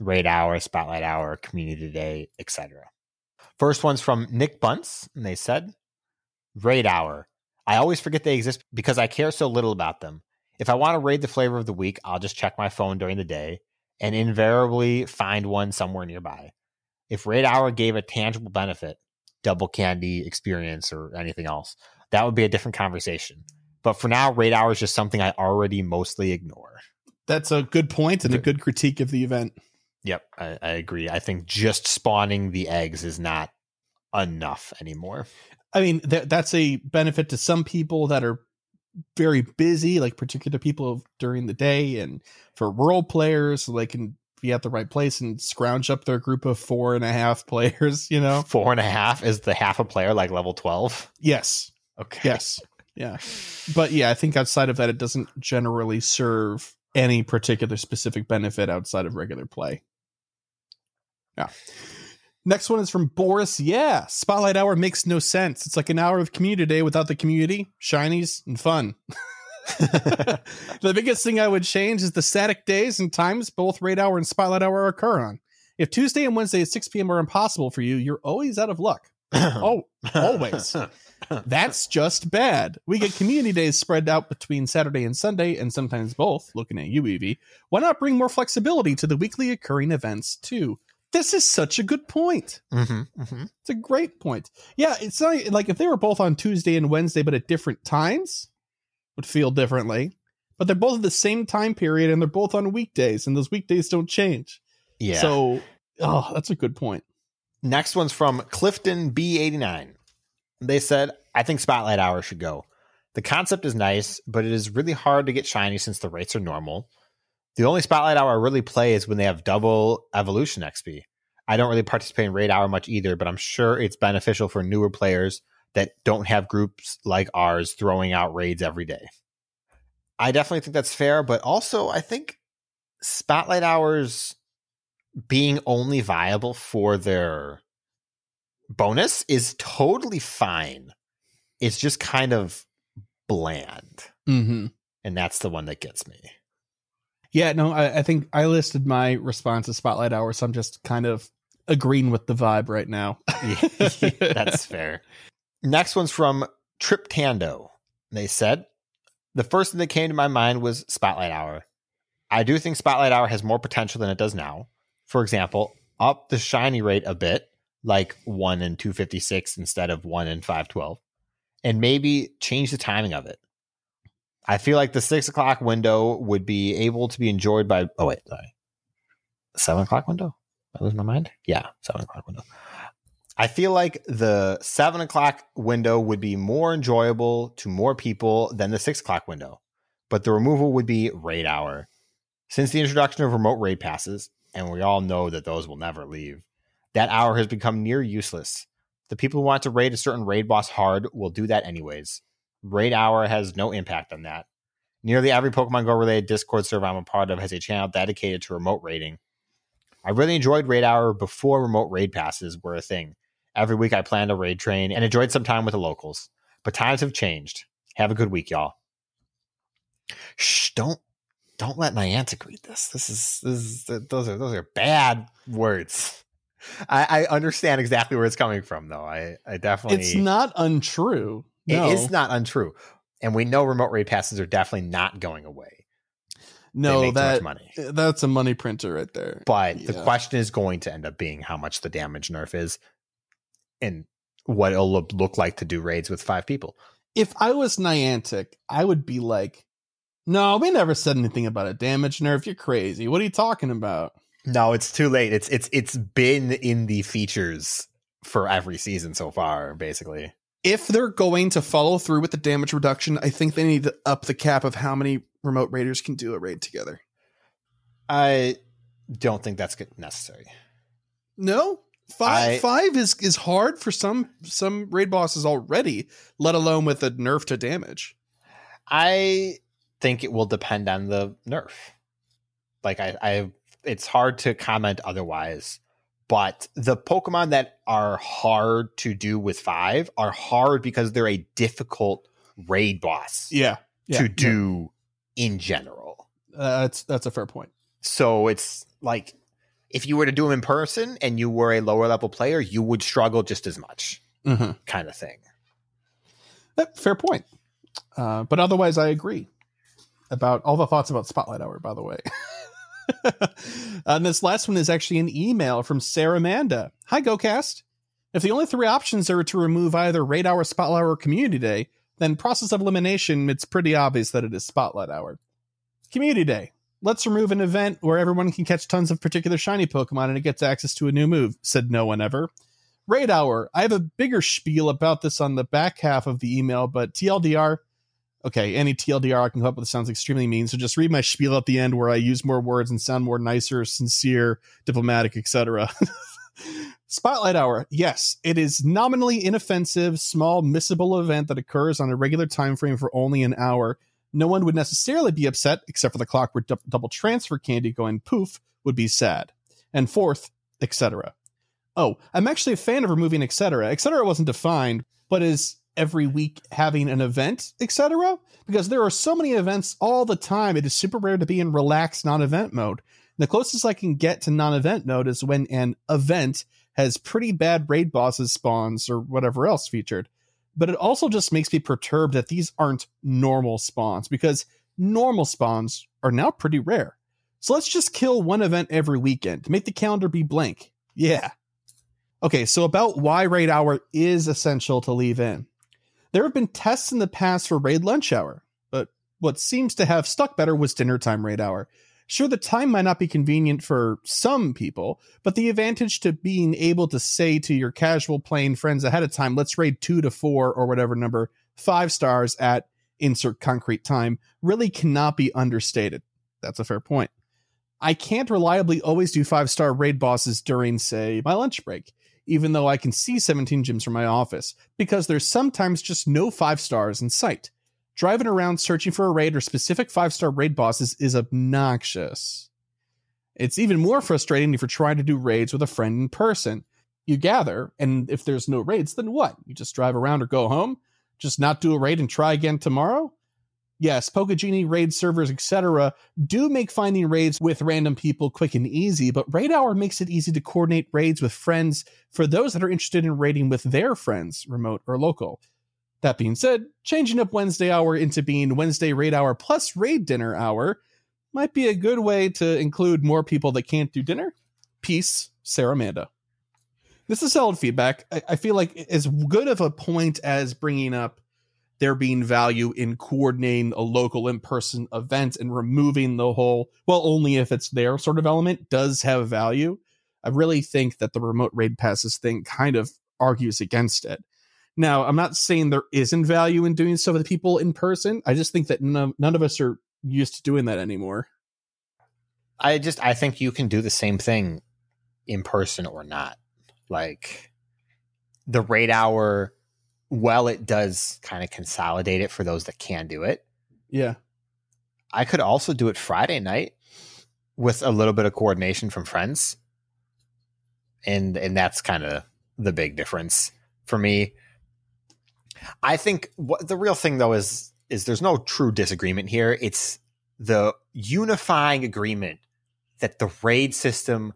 Raid Hour, Spotlight Hour, Community Day, et cetera. First one's from Nick Bunce, and they said, Raid Hour. I always forget they exist because I care so little about them. If I want to raid the flavor of the week, I'll just check my phone during the day and invariably find one somewhere nearby. If Raid Hour gave a tangible benefit, double candy experience or anything else, that would be a different conversation. But for now, Raid Hour is just something I already mostly ignore. That's a good point and a good critique of the event. Yep, I, I agree. I think just spawning the eggs is not enough anymore. I mean, th- that's a benefit to some people that are very busy, like particular people during the day, and for rural players, so they can be at the right place and scrounge up their group of four and a half players, you know? Four and a half is the half a player, like level twelve? Yes. Okay. Yes. Yeah. But yeah, I think outside of that, it doesn't generally serve any particular specific benefit outside of regular play. Yeah. Next one is from Boris. Yeah. Spotlight Hour makes no sense. It's like an hour of community day without the community, shinies, and fun. The biggest thing I would change is the static days and times both Raid Hour and Spotlight Hour occur on. If Tuesday and Wednesday at six p.m. are impossible for you, you're always out of luck. Oh, always. That's just bad. We get community days spread out between Saturday and Sunday, and sometimes both. Looking at you, Evie. Why not bring more flexibility to the weekly occurring events too? This is such a good point. Mm-hmm, mm-hmm. It's a great point. Yeah, it's not like if they were both on Tuesday and Wednesday, but at different times, would feel differently, but they're both at the same time period and they're both on weekdays, and those weekdays don't change. Yeah. So, oh, that's a good point. Next one's from Clifton B eighty-nine. They said, I think Spotlight Hour should go. The concept is nice, but it is really hard to get shiny since the rates are normal. The only Spotlight Hour I really play is when they have double evolution X P. I don't really participate in Raid Hour much either, but I'm sure it's beneficial for newer players that don't have groups like ours throwing out raids every day. I definitely think that's fair, but also I think Spotlight Hours being only viable for their bonus is totally fine. It's just kind of bland. Mm-hmm. And that's the one that gets me. Yeah, no, I, I think I listed my response as Spotlight Hour, so I'm just kind of agreeing with the vibe right now. Yeah, that's fair. Next one's from Triptando. They said, the first thing that came to my mind was Spotlight Hour. I do think Spotlight Hour has more potential than it does now. For example, up the shiny rate a bit, like one in two fifty-six instead of one in five twelve, and maybe change the timing of it. I feel like the six o'clock window would be able to be enjoyed by, oh wait, sorry. Seven o'clock window? Did I lose my mind? Yeah, seven o'clock window. I feel like the seven o'clock window would be more enjoyable to more people than the six o'clock window, but the removal would be raid hour. Since the introduction of remote raid passes, and we all know that those will never leave, that hour has become near useless. The people who want to raid a certain raid boss hard will do that anyways. Raid Hour has no impact on that. Nearly every Pokemon Go related Discord server I'm a part of has a channel dedicated to remote raiding. I really enjoyed Raid Hour before remote raid passes were a thing. Every week I planned a raid train and enjoyed some time with the locals. But times have changed. Have a good week, y'all. Shh, don't don't let Niantic read this. This is, this is those are those are bad words. I, I understand exactly where it's coming from, though. I, I definitely It's not untrue. No. It is not untrue. And we know remote raid passes are definitely not going away. No, they make that, too much money. That's a money printer right there. But yeah. The question is going to end up being how much the damage nerf is and what it'll look, look like to do raids with five people. If I was Niantic, I would be like, no, we never said anything about a damage nerf. You're crazy. What are you talking about? No, it's too late. It's it's It's been in the features for every season so far, basically. If they're going to follow through with the damage reduction, I think they need to up the cap of how many remote raiders can do a raid together. I don't think that's necessary. No, five I, five is, is hard for some some raid bosses already, let alone with a nerf to damage. I think it will depend on the nerf. Like I, I it's hard to comment otherwise. But the Pokemon that are hard to do with five are hard because they're a difficult raid boss yeah, yeah, to do yeah. in general. Uh, that's that's a fair point. So it's like if you were to do them in person and you were a lower level player, you would struggle just as much mm-hmm. kind of thing. Fair point. Uh, but otherwise, I agree about all the thoughts about Spotlight Hour, by the way. And this last one is actually an email from Sarah Amanda. Hi, GoCast. If the only three options are to remove either Raid Hour, Spotlight Hour, or Community Day, then process of elimination, it's pretty obvious that it is Spotlight Hour. Community Day. Let's remove an event where everyone can catch tons of particular shiny Pokemon and it gets access to a new move, said no one ever. Raid Hour. I have a bigger spiel about this on the back half of the email, but T L D R... Okay, any T L D R I can come up with sounds extremely mean, so just read my spiel at the end where I use more words and sound more nicer, sincere, diplomatic, et cetera. Spotlight Hour. Yes, it is nominally inoffensive, small, missable event that occurs on a regular time frame for only an hour. No one would necessarily be upset, except for the clock where d- double transfer candy going poof would be sad. And fourth, et cetera. Oh, I'm actually a fan of removing et cetera. et cetera wasn't defined, but is... every week having an event, et cetera, because there are so many events all the time. It is super rare to be in relaxed non-event mode. And the closest I can get to non-event mode is when an event has pretty bad raid bosses, spawns, or whatever else featured. But it also just makes me perturbed that these aren't normal spawns, because normal spawns are now pretty rare. So let's just kill one event every weekend to make the calendar be blank. Yeah. Okay, so about why Raid Hour is essential to leave in. There have been tests in the past for Raid Lunch Hour, but what seems to have stuck better was Dinner Time Raid Hour. Sure, the time might not be convenient for some people, but the advantage to being able to say to your casual playing friends ahead of time, let's raid two to four or whatever number, five stars at insert concrete time, really cannot be understated. That's a fair point. I can't reliably always do five-star raid bosses during, say, my lunch break, even though I can see seventeen gyms from my office, because there's sometimes just no five stars in sight. Driving around searching for a raid or specific five-star raid bosses is obnoxious. It's even more frustrating if you're trying to do raids with a friend in person. You gather, and if there's no raids, then what? You just drive around or go home? Just not do a raid and try again tomorrow? Yes, Pokegenie, raid servers, et cetera do make finding raids with random people quick and easy, but Raid Hour makes it easy to coordinate raids with friends for those that are interested in raiding with their friends, remote or local. That being said, changing up Wednesday Hour into being Wednesday Raid Hour plus Raid Dinner Hour might be a good way to include more people that can't do dinner. Peace, Sarah Amanda. This is solid feedback. I, I feel like as good of a point as bringing up there being value in coordinating a local in-person event and removing the whole, well, only if it's there sort of element does have value. I really think that the remote raid passes thing kind of argues against it. Now, I'm not saying there isn't value in doing stuff with people in person. I just think that no, none of us are used to doing that anymore. I just, I think you can do the same thing in person or not. Like, the raid hour, well, it does kind of consolidate it for those that can do it. Yeah. I could also do it Friday night with a little bit of coordination from friends. And, and that's kind of the big difference for me. I think what the real thing, though, is is there's no true disagreement here. It's the unifying agreement that the raid system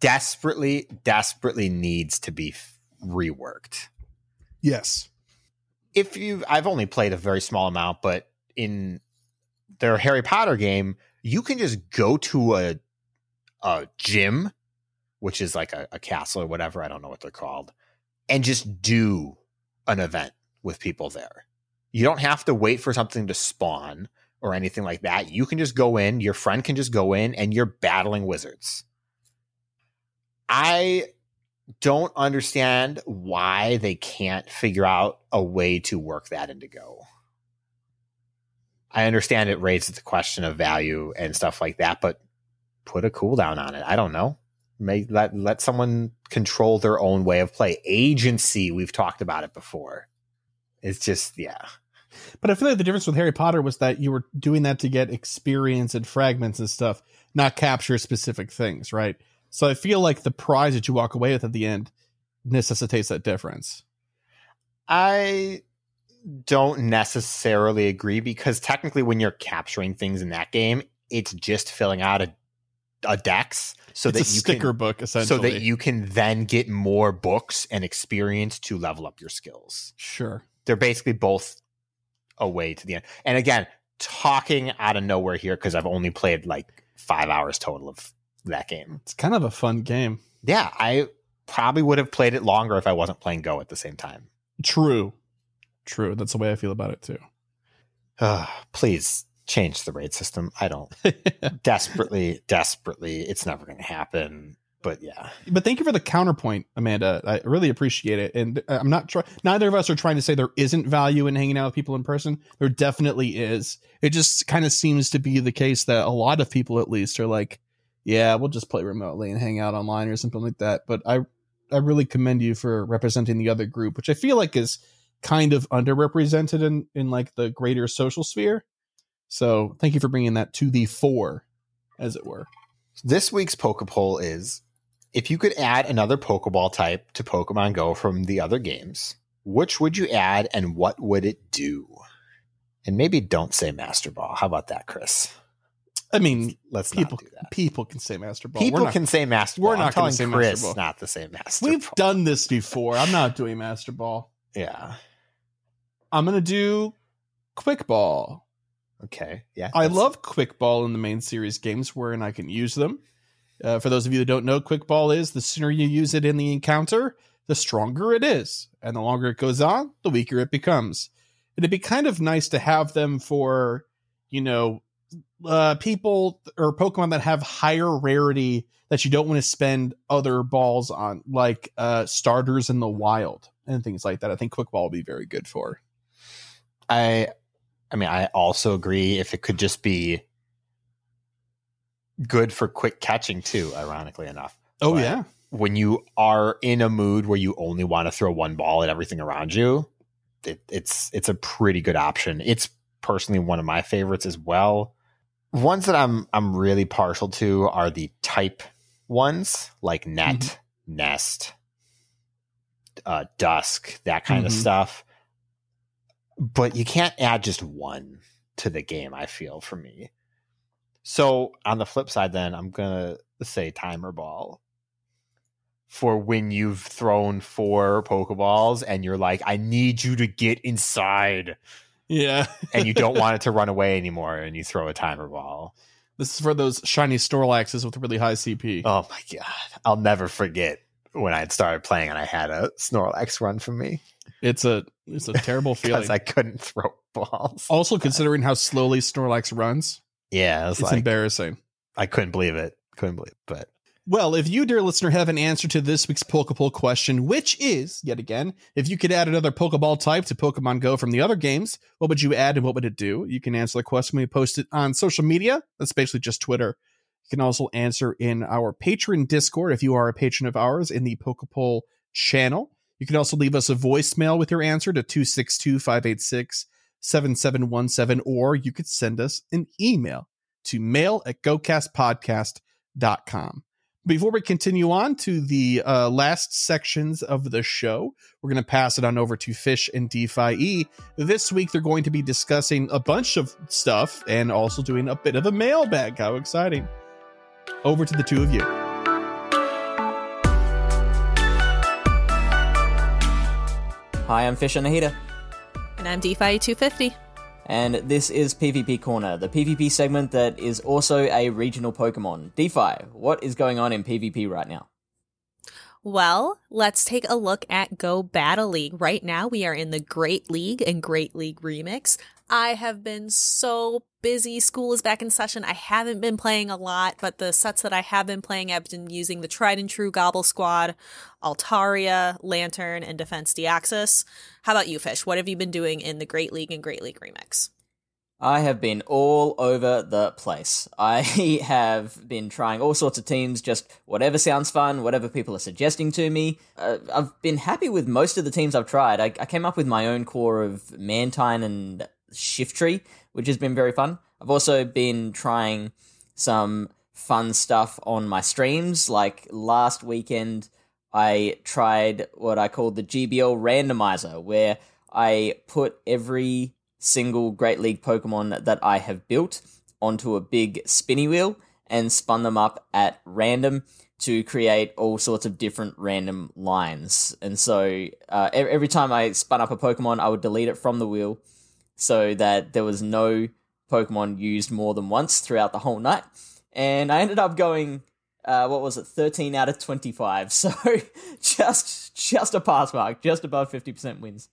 desperately, desperately needs to be f- reworked. Yes. If you've I've only played a very small amount, but in their Harry Potter game, you can just go to a a gym, which is like a, a castle or whatever. I don't know what they're called, and just do an event with people there. You don't have to wait for something to spawn or anything like that. You can just go in, your friend can just go in, and you're battling wizards. I don't understand why they can't figure out a way to work that into Go. I understand it raises the question of value and stuff like that, but put a cooldown on it. I don't know. May let, let someone control their own way of play. Agency, we've talked about it before. It's just, yeah. But I feel like the difference with Harry Potter was that you were doing that to get experience and fragments and stuff, not capture specific things, right? So I feel like the prize that you walk away with at the end necessitates that difference. I don't necessarily agree, because technically when you're capturing things in that game, it's just filling out a a dex, so it's that a you sticker can, book essentially, so that you can then get more books and experience to level up your skills. Sure, they're basically both a way to the end. And again, talking out of nowhere here because I've only played like five hours total of that game. It's kind of a fun game. Yeah, I probably would have played it longer if I wasn't playing Go at the same time. True, true. That's the way I feel about it too. Uh, please. Change the raid system. I don't desperately, desperately. It's never going to happen. But yeah. But thank you for the counterpoint, Amanda. I really appreciate it. And I'm not trying. Neither of us are trying to say there isn't value in hanging out with people in person. There definitely is. It just kind of seems to be the case that a lot of people, at least, are like, yeah, we'll just play remotely and hang out online or something like that. But I, I really commend you for representing the other group, which I feel like is kind of underrepresented in in like the greater social sphere. So thank you for bringing that to the fore, as it were. This week's Poke Poll is, if you could add another Pokeball type to Pokemon Go from the other games, which would you add and what would it do? And maybe don't say Master Ball. How about that, Chris? I mean, let's people, not do that. People can say Master Ball. People not, can say Master Ball. We're not telling Chris Master Ball. Not to say Master We've Ball. We've done this before. I'm not doing Master Ball. Yeah. I'm going to do Quick Ball. Okay. Yeah. I love Quick Ball in the main series games wherein I can use them. Uh, for those of you that don't know, Quick Ball is the sooner you use it in the encounter, the stronger it is. And the longer it goes on, the weaker it becomes. And it'd be kind of nice to have them for, you know, uh, people or Pokemon that have higher rarity that you don't want to spend other balls on, like uh, starters in the wild and things like that. I think Quick Ball will be very good for. I, I mean, I also agree. If it could just be good for quick catching too, ironically enough. Oh, but yeah. When you are in a mood where you only want to throw one ball at everything around you, it, it's it's a pretty good option. It's personally one of my favorites as well. Ones that I'm I'm really partial to are the type ones, like Net, mm-hmm. Nest, uh, Dusk, that kind mm-hmm. of stuff. But you can't add just one to the game, I feel, for me. So on the flip side, then, I'm going to say Timer Ball for when you've thrown four Pokeballs and you're like, I need you to get inside. Yeah. And you don't want it to run away anymore, and you throw a Timer Ball. This is for those shiny Snorlaxes with really high C P. Oh, my God. I'll never forget when I had started playing and I had a Snorlax run from me. It's a it's a terrible feeling. Because I couldn't throw balls. Also, considering how slowly Snorlax runs. Yeah. It it's like, embarrassing. I couldn't believe it. Couldn't believe it. But. Well, if you, dear listener, have an answer to this week's Pokepoll question, which is, yet again, if you could add another Pokeball type to Pokemon Go from the other games, what would you add and what would it do? You can answer the question when we post it on social media. That's basically just Twitter. You can also answer in our Patreon Discord if you are a patron of ours in the Pokepoll channel. You can also leave us a voicemail with your answer to two six two, five eight six, seven seven one seven, or you could send us an email to mail at gocastpodcast dot com. Before we continue on to the uh, last sections of the show, we're going to pass it on over to Fish and DeFi-E. This week, they're going to be discussing a bunch of stuff and also doing a bit of a mailbag. How exciting. Over to the two of you. Hi, I'm Fish and Nahida. And I'm DeFi-E two fifty. And this is PvP Corner, the PvP segment that is also a regional Pokemon. DeFi, what is going on in PvP right now? Well, let's take a look at Go Battle League. Right now, we are in the Great League and Great League Remix. I have been so busy. School is back in session. I haven't been playing a lot, but the sets that I have been playing, I've been using the tried and true Gobble Squad, Altaria, Lantern, and Defense Deoxys. How about you, Fish? What have you been doing in the Great League and Great League Remix? I have been all over the place. I have been trying all sorts of teams, just whatever sounds fun, whatever people are suggesting to me. Uh, I've been happy with most of the teams I've tried. I, I came up with my own core of Mantine and Shiftry, which has been very fun. I've also been trying some fun stuff on my streams. Like last weekend, I tried what I called the G B L Randomizer, where I put every single Great League Pokemon that I have built onto a big spinny wheel and spun them up at random to create all sorts of different random lines. And so uh, every time I spun up a Pokemon, I would delete it from the wheel so that there was no Pokemon used more than once throughout the whole night. And I ended up going, uh, what was it, thirteen out of twenty-five. So just just a pass mark, just above fifty percent wins.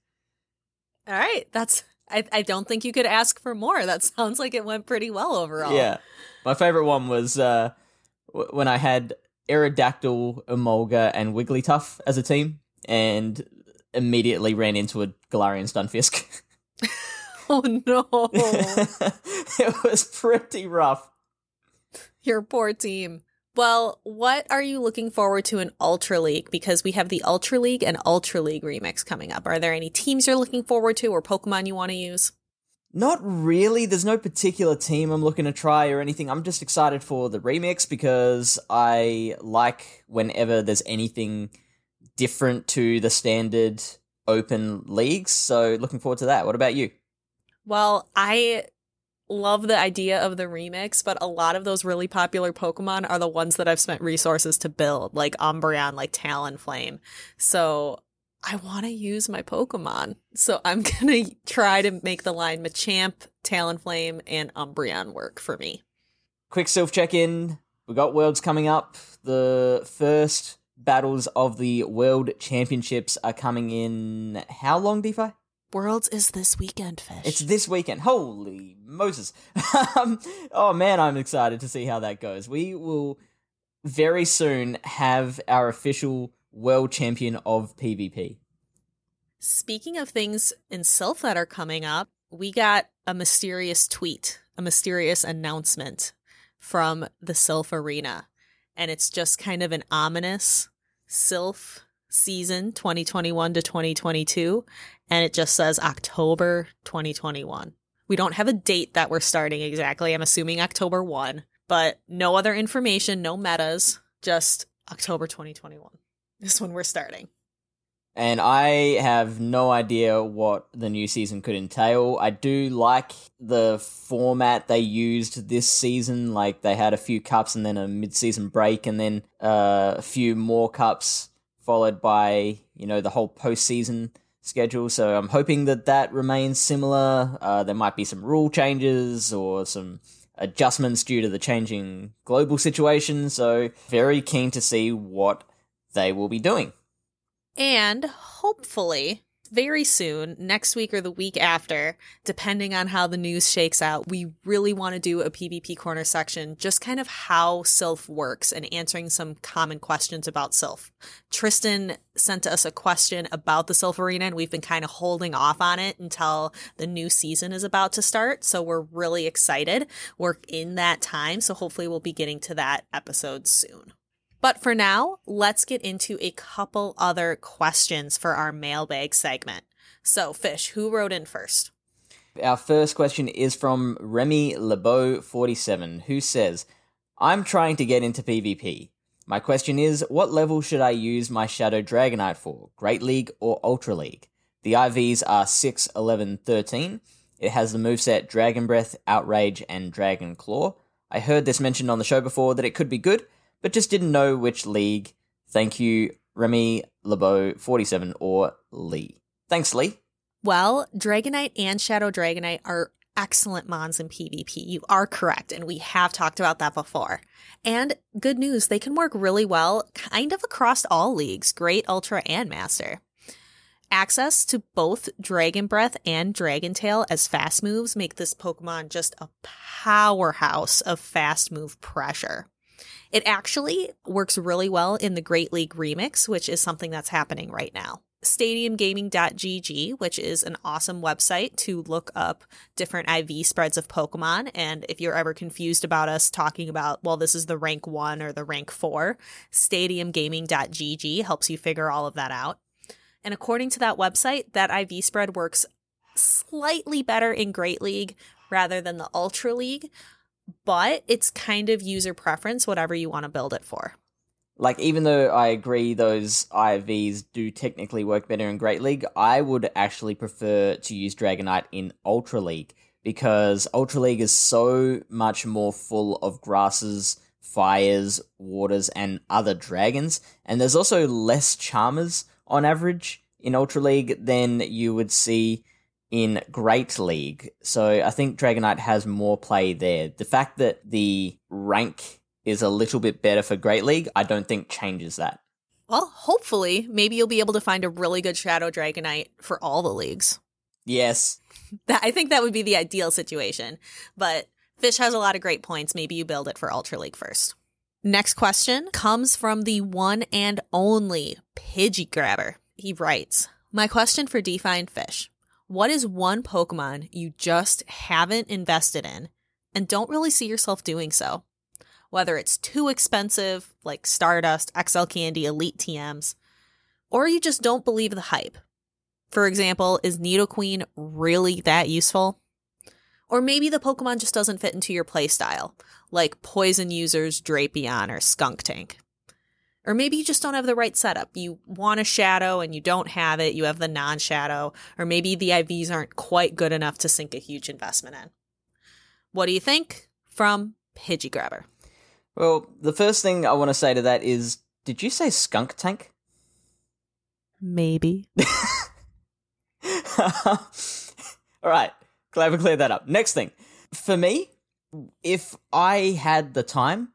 All right, that's... I, I don't think you could ask for more. That sounds like it went pretty well overall. Yeah. My favorite one was uh, w- when I had Aerodactyl, Emolga, and Wigglytuff as a team, and immediately ran into a Galarian Stunfisk. Oh, no. It was pretty rough. Your poor team. Well, what are you looking forward to in Ultra League? Because we have the Ultra League and Ultra League Remix coming up. Are there any teams you're looking forward to or Pokemon you want to use? Not really. There's no particular team I'm looking to try or anything. I'm just excited for the remix because I like whenever there's anything different to the standard open leagues. So looking forward to that. What about you? Well, I... love the idea of the remix, but a lot of those really popular Pokemon are the ones that I've spent resources to build, like Umbreon, like Talonflame. So I want to use my Pokemon. So I'm going to try to make the line Machamp, Talonflame, and Umbreon work for me. Quick self-check-in. We got Worlds coming up. The first battles of the World Championships are coming in how long, DeFi? Worlds is this weekend, Fish. It's this weekend. Holy Moses. um, oh, man, I'm excited to see how that goes. We will very soon have our official world champion of PvP. Speaking of things in Sylph that are coming up, we got a mysterious tweet, a mysterious announcement from the Sylph Arena. And it's just kind of an ominous Sylph season twenty twenty-one to twenty twenty-two, and it just says October twenty twenty-one. We don't have a date that we're starting exactly. I'm assuming October first, but no other information, no metas, just October twenty twenty-one is when we're starting. And I have no idea what the new season could entail. I do like the format they used this season. Like, they had a few cups and then a mid-season break and then uh, a few more cups followed by, you know, the whole post-season schedule. So I'm hoping that that remains similar. Uh, there might be some rule changes or some adjustments due to the changing global situation. So very keen to see what they will be doing. And hopefully, very soon, next week or the week after, depending on how the news shakes out, we really want to do a PvP corner section, just kind of how Sylph works and answering some common questions about Sylph. Tristan sent us a question about the Sylph Arena, and we've been kind of holding off on it until the new season is about to start. So we're really excited. We're in that time, so hopefully we'll be getting to that episode soon. But for now, let's get into a couple other questions for our mailbag segment. So, Fish, who wrote in first? Our first question is from Remy Lebeau forty-seven, who says, I'm trying to get into PvP. My question is, what level should I use my Shadow Dragonite for, Great League or Ultra League? The I Vs are six, eleven, thirteen. It has the moveset Dragon Breath, Outrage, and Dragon Claw. I heard this mentioned on the show before that it could be good, but just didn't know which league. Thank you, Remy Lebeau forty-seven or Lee. Thanks, Lee. Well, Dragonite and Shadow Dragonite are excellent mons in PvP. You are correct, and we have talked about that before. And good news, they can work really well kind of across all leagues, Great, Ultra, and Master. Access to both Dragon Breath and Dragon Tail as fast moves make this Pokemon just a powerhouse of fast move pressure. It actually works really well in the Great League Remix, which is something that's happening right now. stadium gaming dot g g, which is an awesome website to look up different I V spreads of Pokemon. And if you're ever confused about us talking about, well, this is the rank one or the rank four, stadium gaming dot g g helps you figure all of that out. And according to that website, that I V spread works slightly better in Great League rather than the Ultra League. But it's kind of user preference, whatever you want to build it for. Like, even though I agree those I Vs do technically work better in Great League, I would actually prefer to use Dragonite in Ultra League, because Ultra League is so much more full of grasses, fires, waters, and other dragons. And there's also less Charmers on average in Ultra League than you would see in Great League, so I think Dragonite has more play there. The fact that the rank is a little bit better for Great League, I don't think changes that. Well, hopefully, maybe you'll be able to find a really good Shadow Dragonite for all the leagues. Yes. I think that would be the ideal situation, but Fish has a lot of great points. Maybe you build it for Ultra League first. Next question comes from the one and only Pidgegrabber. He writes, my question for Define Fish. What is one Pokemon you just haven't invested in and don't really see yourself doing so? Whether it's too expensive, like Stardust, X L Candy, Elite T Ms, or you just don't believe the hype. For example, is Nidoqueen really that useful? Or maybe the Pokemon just doesn't fit into your playstyle, like Poison User's Drapion or Skunktank. Or maybe you just don't have the right setup. You want a shadow and you don't have it. You have the non-shadow. Or maybe the I Vs aren't quite good enough to sink a huge investment in. What do you think? From Pidgegrabber. Well, the first thing I want to say to that is, did you say skunk tank? Maybe. All right. Glad we cleared that up. Next thing. For me, if I had the time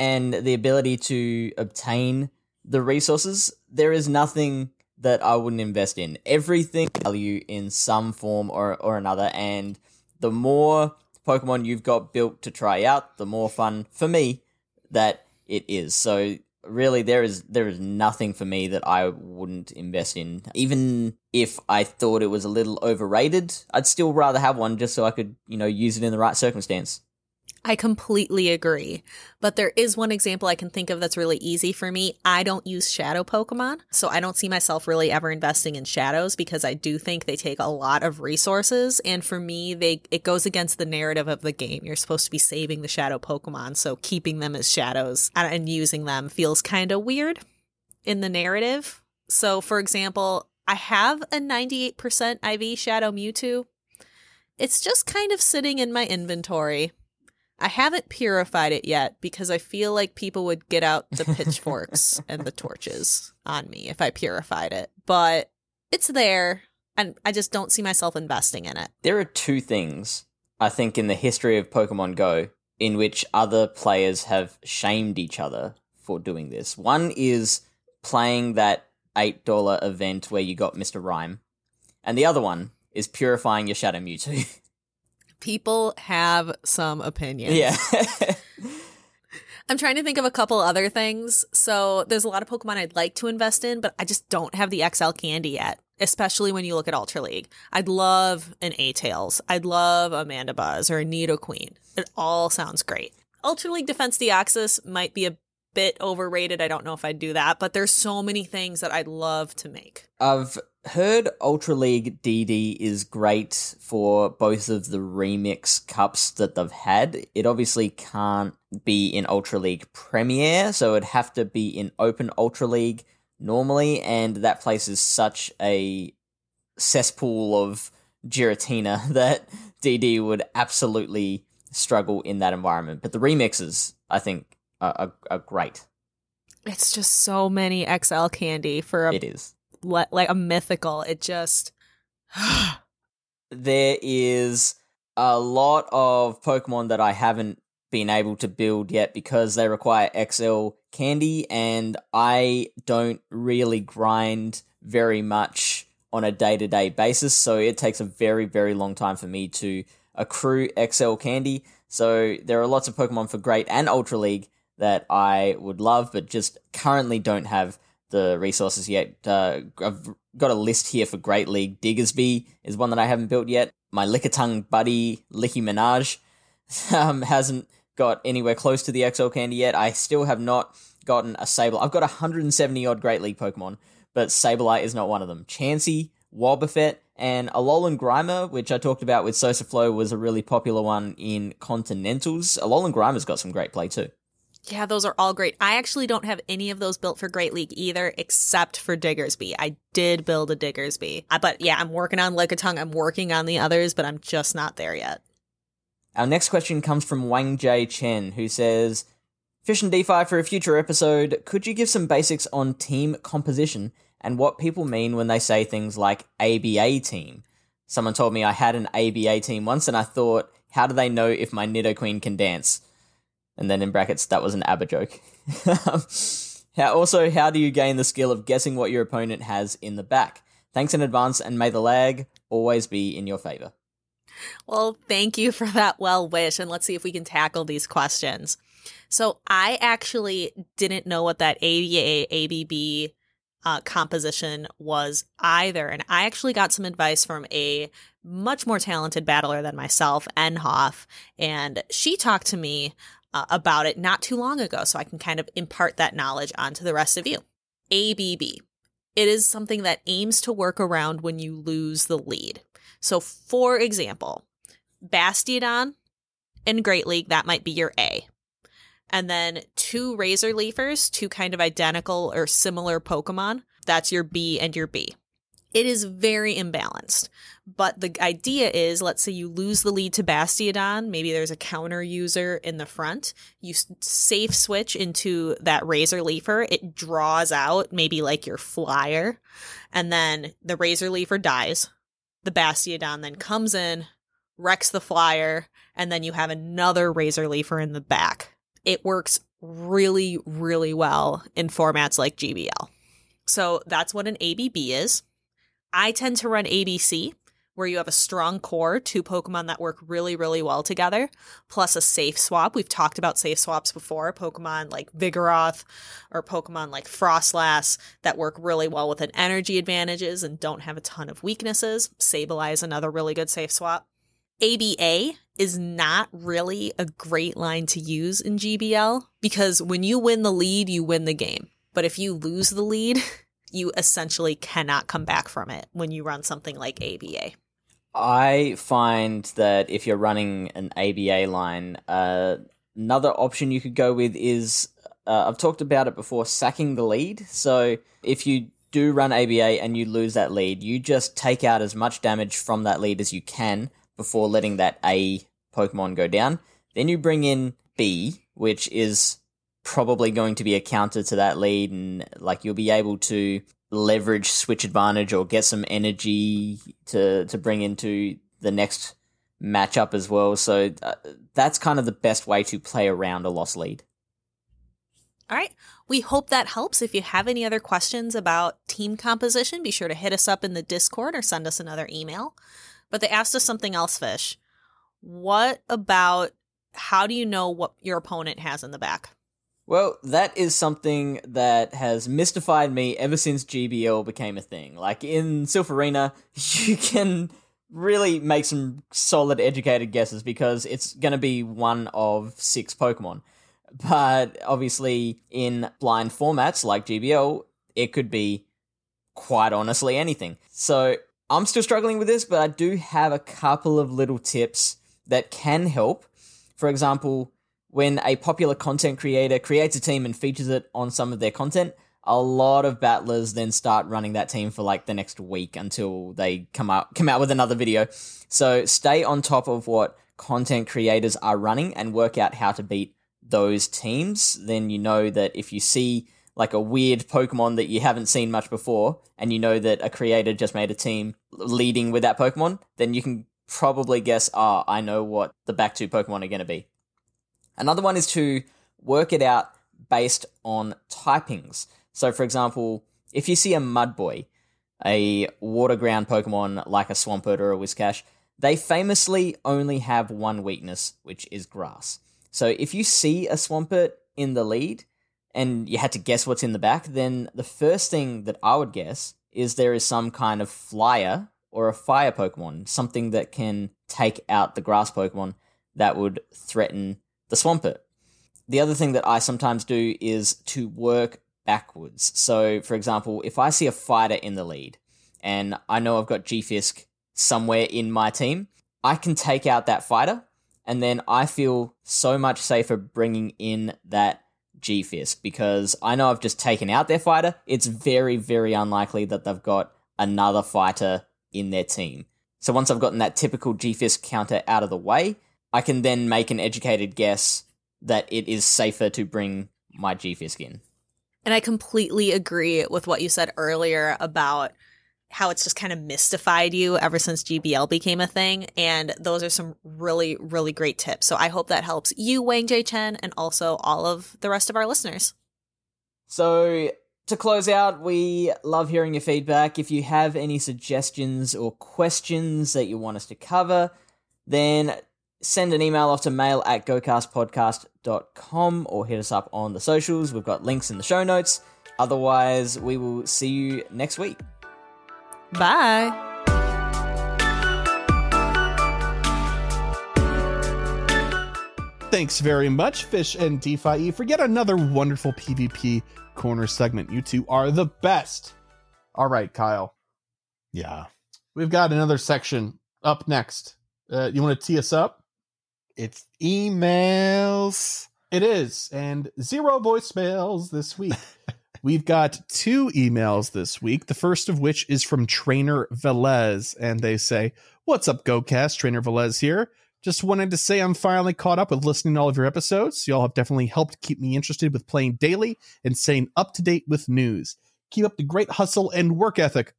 and the ability to obtain the resources, there is nothing that I wouldn't invest in. Everything value in some form or, or another, and the more Pokemon you've got built to try out, the more fun for me that it is. So really, there is there is nothing for me that I wouldn't invest in. Even if I thought it was a little overrated, I'd still rather have one just so I could, you know, use it in the right circumstance. I completely agree. But there is one example I can think of that's really easy for me. I don't use shadow Pokemon, so I don't see myself really ever investing in shadows because I do think they take a lot of resources. And for me, they it goes against the narrative of the game. You're supposed to be saving the shadow Pokemon, so keeping them as shadows and using them feels kind of weird in the narrative. So, for example, I have a ninety-eight percent I V shadow Mewtwo. It's just kind of sitting in my inventory. I haven't purified it yet because I feel like people would get out the pitchforks and the torches on me if I purified it. But it's there, and I just don't see myself investing in it. There are two things, I think, in the history of Pokemon Go in which other players have shamed each other for doing this. One is playing that eight dollar event where you got Mister Rhyme, and the other one is purifying your Shadow Mewtwo. People have some opinions. Yeah. I'm trying to think of a couple other things. So there's a lot of Pokemon I'd like to invest in, but I just don't have the X L candy yet, especially when you look at Ultra League. I'd love an A-Tails. I'd love a Mandibuzz or a Nidoqueen. It all sounds great. Ultra League Defense Deoxys might be a bit overrated. I don't know if I'd do that, but there's so many things that I'd love to make. I've heard Ultra League D D is great for both of the remix cups that they've had. It obviously can't be in Ultra League Premier, so it'd have to be in Open Ultra League normally, and that place is such a cesspool of Giratina that D D would absolutely struggle in that environment. But the remixes, I think, are, are, are great. It's just so many X L candy for a... It is. Like a mythical, it just... There is a lot of Pokemon that I haven't been able to build yet because they require X L candy, and I don't really grind very much on a day-to-day basis, so it takes a very, very long time for me to accrue X L candy. So there are lots of Pokemon for Great and Ultra League that I would love, but just currently don't have the resources yet. Uh, I've got a list here for Great League. Diggersby is one that I haven't built yet. My Lickitung buddy, Licky Minaj, um, hasn't got anywhere close to the X L candy yet. I still have not gotten a Sableye. I've got one hundred seventy odd Great League Pokemon, but Sableye is not one of them. Chansey, Wobbuffet, and Alolan Grimer, which I talked about with Sosaflow, was a really popular one in Continentals. Alolan Grimer's got some great play too. Yeah, those are all great. I actually don't have any of those built for Great League either, except for Diggersby. I did build a Diggersby. But yeah, I'm working on Lickitung. I'm working on the others, but I'm just not there yet. Our next question comes from Wang J. Chen, who says, Fish and DeFi for a future episode, could you give some basics on team composition and what people mean when they say things like A B A team? Someone told me I had an A B A team once, and I thought, how do they know if my Nidoqueen can dance? And then in brackets, that was an ABBA joke. how, also, how do you gain the skill of guessing what your opponent has in the back? Thanks in advance, and may the lag always be in your favor. Well, thank you for that well wish, and let's see if we can tackle these questions. So I actually didn't know what that A B A, A B B uh, composition was either, and I actually got some advice from a much more talented battler than myself, Enhoff, and she talked to me Uh, about it not too long ago, so I can kind of impart that knowledge onto the rest of you. A B B. It is something that aims to work around when you lose the lead. So, for example, Bastiodon in Great League, that might be your A. And then two Razor Leafers, two kind of identical or similar Pokemon, that's your B and your B. It is very imbalanced, but the idea is, let's say you lose the lead to Bastiodon, maybe there's a counter user in the front, you safe switch into that Razor Leafer, it draws out maybe like your flyer, and then the Razor Leafer dies, the Bastiodon then comes in, wrecks the flyer, and then you have another Razor Leafer in the back. It works really, really well in formats like G B L. So that's what an A B B is. I tend to run A B C, where you have a strong core, two Pokemon that work really, really well together, plus a safe swap. We've talked about safe swaps before. Pokemon like Vigoroth or Pokemon like Frostlass that work really well with an energy advantages and don't have a ton of weaknesses. Sableye is another really good safe swap. A B A is not really a great line to use in G B L because when you win the lead, you win the game. But if you lose the lead, you essentially cannot come back from it when you run something like A B A. I find that if you're running an A B A line, uh, another option you could go with is, uh, I've talked about it before, sacking the lead. So if you do run A B A and you lose that lead, you just take out as much damage from that lead as you can before letting that A Pokemon go down. Then you bring in B, which is probably going to be a counter to that lead, and like you'll be able to leverage switch advantage or get some energy to to bring into the next matchup as well. So th- that's kind of the best way to play around a lost lead. All right. We hope that helps. If you have any other questions about team composition, be sure to hit us up in the Discord or send us another email. But they asked us something else, Fish. What about how do you know what your opponent has in the back? Well, that is something that has mystified me ever since G B L became a thing. Like, in Silpharina, you can really make some solid educated guesses because it's going to be one of six Pokemon. But obviously, in blind formats like G B L, it could be quite honestly anything. So I'm still struggling with this, but I do have a couple of little tips that can help. For example, when a popular content creator creates a team and features it on some of their content, a lot of battlers then start running that team for like the next week until they come out come out with another video. So stay on top of what content creators are running and work out how to beat those teams. Then you know that if you see like a weird Pokemon that you haven't seen much before, and you know that a creator just made a team leading with that Pokemon, then you can probably guess, ah, oh, I know what the back two Pokemon are going to be. Another one is to work it out based on typings. So, for example, if you see a Mudboy, a water-ground Pokemon like a Swampert or a Whiscash, they famously only have one weakness, which is grass. So if you see a Swampert in the lead and you had to guess what's in the back, then the first thing that I would guess is there is some kind of flyer or a fire Pokemon, something that can take out the grass Pokemon that would threaten the Swampert. The other thing that I sometimes do is to work backwards. So, for example, if I see a fighter in the lead and I know I've got G-Fisk somewhere in my team, I can take out that fighter and then I feel so much safer bringing in that G-Fisk because I know I've just taken out their fighter. It's very, very unlikely that they've got another fighter in their team. So once I've gotten that typical G-Fisk counter out of the way, I can then make an educated guess that it is safer to bring my G-Fisk in. And I completely agree with what you said earlier about how it's just kind of mystified you ever since G B L became a thing. And those are some really, really great tips. So I hope that helps you, Wang J. Chen, and also all of the rest of our listeners. So to close out, we love hearing your feedback. If you have any suggestions or questions that you want us to cover, then send an email off to mail at gocastpodcast dot com or hit us up on the socials. We've got links in the show notes. Otherwise, we will see you next week. Bye. Thanks very much, Fish and DeFi, for yet another wonderful PvP Corner segment. You two are the best. All right, Kyle. Yeah. We've got another section up next. Uh, you want to tee us up? It's emails. It is. And zero voicemails this week. We've got two emails this week. The first of which is from Trainer Velez. And they say, "What's up, GoCast? Trainer Velez here. Just wanted to say I'm finally caught up with listening to all of your episodes. Y'all have definitely helped keep me interested with playing daily and staying up to date with news. Keep up the great hustle and work ethic."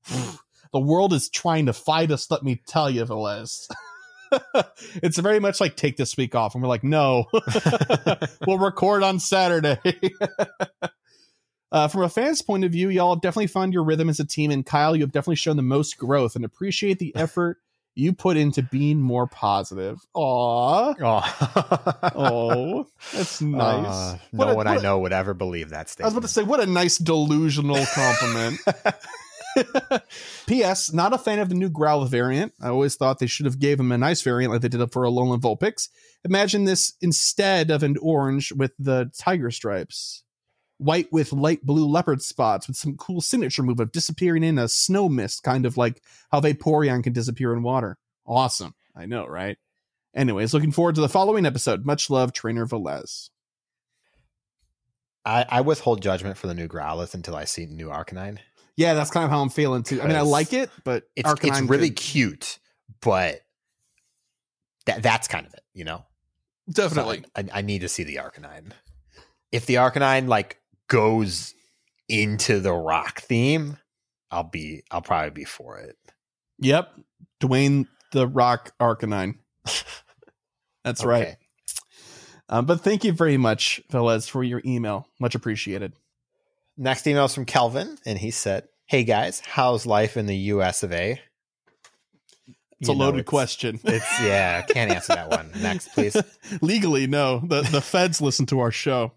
The world is trying to fight us, let me tell you, Velez. It's very much like take this week off and we're like, no, we'll record on Saturday. Uh, from a fan's point of view, y'all definitely found your rhythm as a team, and Kyle, you have definitely shown the most growth, and appreciate the effort you put into being more positive. Aww. Aww. Oh, that's nice. Uh, no what a, one what I know a, would ever believe that statement. I was about to say, what a nice delusional compliment. P S. Not a fan of the new Growlithe variant. I always thought they should have gave him a nice variant like they did for Alolan Vulpix. Imagine this instead of an orange with the tiger stripes. White with light blue leopard spots with some cool signature move of disappearing in a snow mist, kind of like how Vaporeon can disappear in water. Awesome. I know, right? Anyways, looking forward to the following episode. Much love, Trainer Velez. I, I withhold judgment for the new Growlithe until I see new Arcanine. Yeah, that's kind of how I'm feeling too. I mean, I like it, but it's, it's really could. cute, but that that's kind of it, you know? Definitely. So I, I need to see the Arcanine. If the Arcanine like goes into the rock theme, I'll be I'll probably be for it. Yep. Dwayne the Rock Arcanine. That's okay. Right. Um, but thank you very much, Velez, for your email. Much appreciated. Next email is from Kelvin, and he said, "Hey guys, how's life in the U S of A?" It's you a loaded know, it's, question. It's yeah, can't answer that one. Next, please. Legally, no. The the feds listen to our show.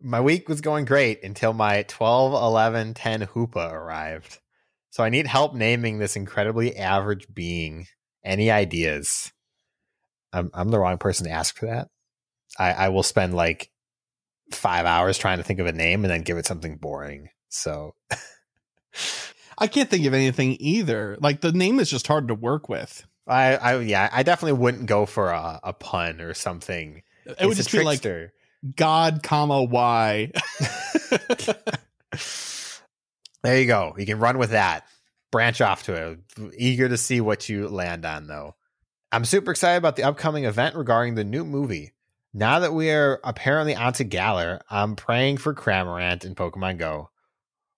My week was going great until my twelve, eleven, ten Hoopa arrived. So I need help naming this incredibly average being. Any ideas? I'm I'm the wrong person to ask for that. I, I will spend like five hours trying to think of a name and then give it something boring. So I can't think of anything either. Like the name is just hard to work with. I, I yeah, I definitely wouldn't go for a, a pun or something. It it's would just trickster. Be like God, comma Y. There you go. You can run with that. Branch off to it. Eager to see what you land on, though. I'm super excited about the upcoming event regarding the new movie. Now that we are apparently onto Galar, I'm praying for Cramorant in Pokemon Go.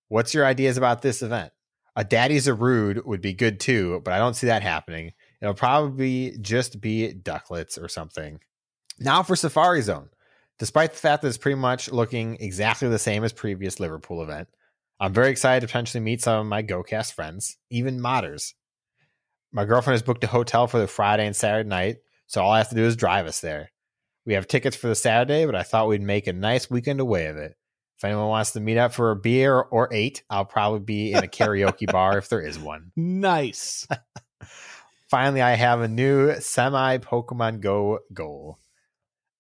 What's your ideas about this event? A Daddy's a Rude would be good too, but I don't see that happening. It'll probably just be Ducklets or something. Now for Safari Zone. Despite the fact that it's pretty much looking exactly the same as previous Liverpool event, I'm very excited to potentially meet some of my GoCast friends, even modders. My girlfriend has booked a hotel for the Friday and Saturday night, so all I have to do is drive us there. We have tickets for the Saturday, but I thought we'd make a nice weekend away of it. If anyone wants to meet up for a beer or eight, I'll probably be in a karaoke bar if there is one. Nice. Finally, I have a new semi-Pokemon Go goal.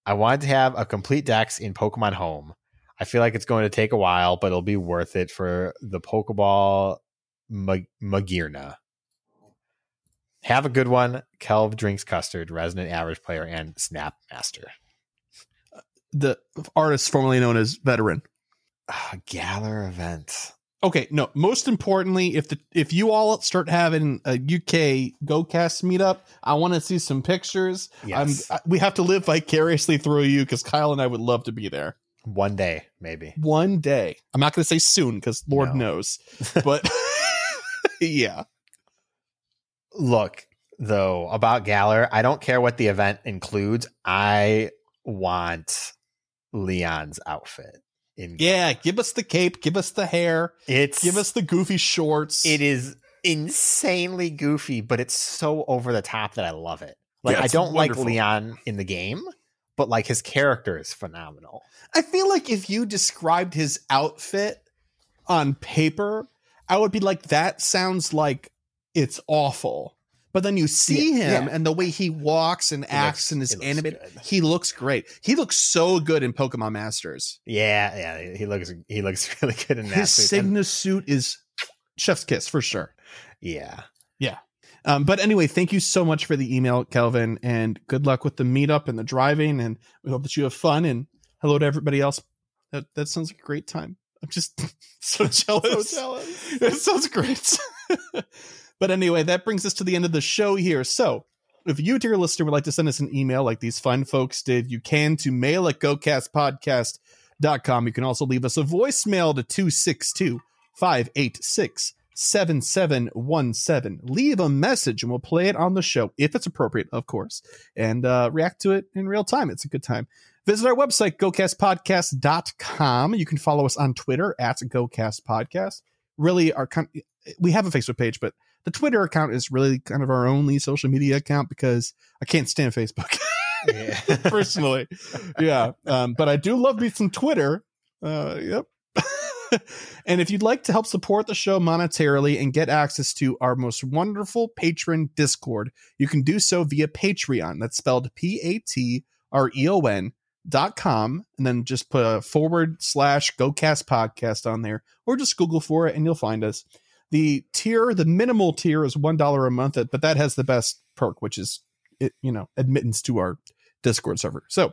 I wanted to have a complete dex in Pokemon Home. I feel like it's going to take a while, but it'll be worth it for the Pokeball Mag- Magearna. Have a good one. Kelv Drinks Custard, resident average player and Snap Master. The artist formerly known as Veteran. Uh, Galar event. Okay, no. Most importantly, if the if you all start having a U K GoCast meetup, I want to see some pictures. Yes. I'm, I, we have to live vicariously through you because Kyle and I would love to be there. One day, maybe. One day. I'm not going to say soon because Lord no. knows. But yeah. Look, though, about Galar, I don't care what the event includes. I want Leon's outfit. In yeah, Galar. Give us the cape. Give us the hair. It's Give us the goofy shorts. It is insanely goofy, but it's so over the top that I love it. Like yeah, I don't wonderful. like Leon in the game, but like his character is phenomenal. I feel like if you described his outfit on paper, I would be like, that sounds like it's awful, but then you see yeah, him yeah. and the way he walks and acts looks, and is animated. Good. He looks great. He looks so good in Pokemon Masters. Yeah. Yeah. He looks, he looks really good in that. His Cygna suit is chef's kiss for sure. Yeah. Yeah. Um, but anyway, thank you so much for the email, Kelvin, and good luck with the meetup and the driving. And we hope that you have fun, and hello to everybody else. That, that sounds like a great time. I'm just so jealous. so jealous. It sounds great. But anyway, that brings us to the end of the show here. So if you, dear listener, would like to send us an email like these fine folks did, you can to mail at gocastpodcast dot com. You can also leave us a voicemail to seven seven one seven. Leave a message and we'll play it on the show if it's appropriate, of course, and uh, react to it in real time. It's a good time. Visit our website, go cast podcast dot com. You can follow us on Twitter at go cast podcast. Really, our com- we have a Facebook page, but the Twitter account is really kind of our only social media account because I can't stand Facebook. Yeah. Personally. Yeah. Um, but I do love me some Twitter. Uh, yep. And if you'd like to help support the show monetarily and get access to our most wonderful patron Discord, you can do so via Patreon. That's spelled P A T R E O N dot com, and then just put a forward slash GoCast podcast on there, or just Google for it and you'll find us. The tier, the minimal tier is one dollar a month, but that has the best perk, which is it, you know, admittance to our Discord server. So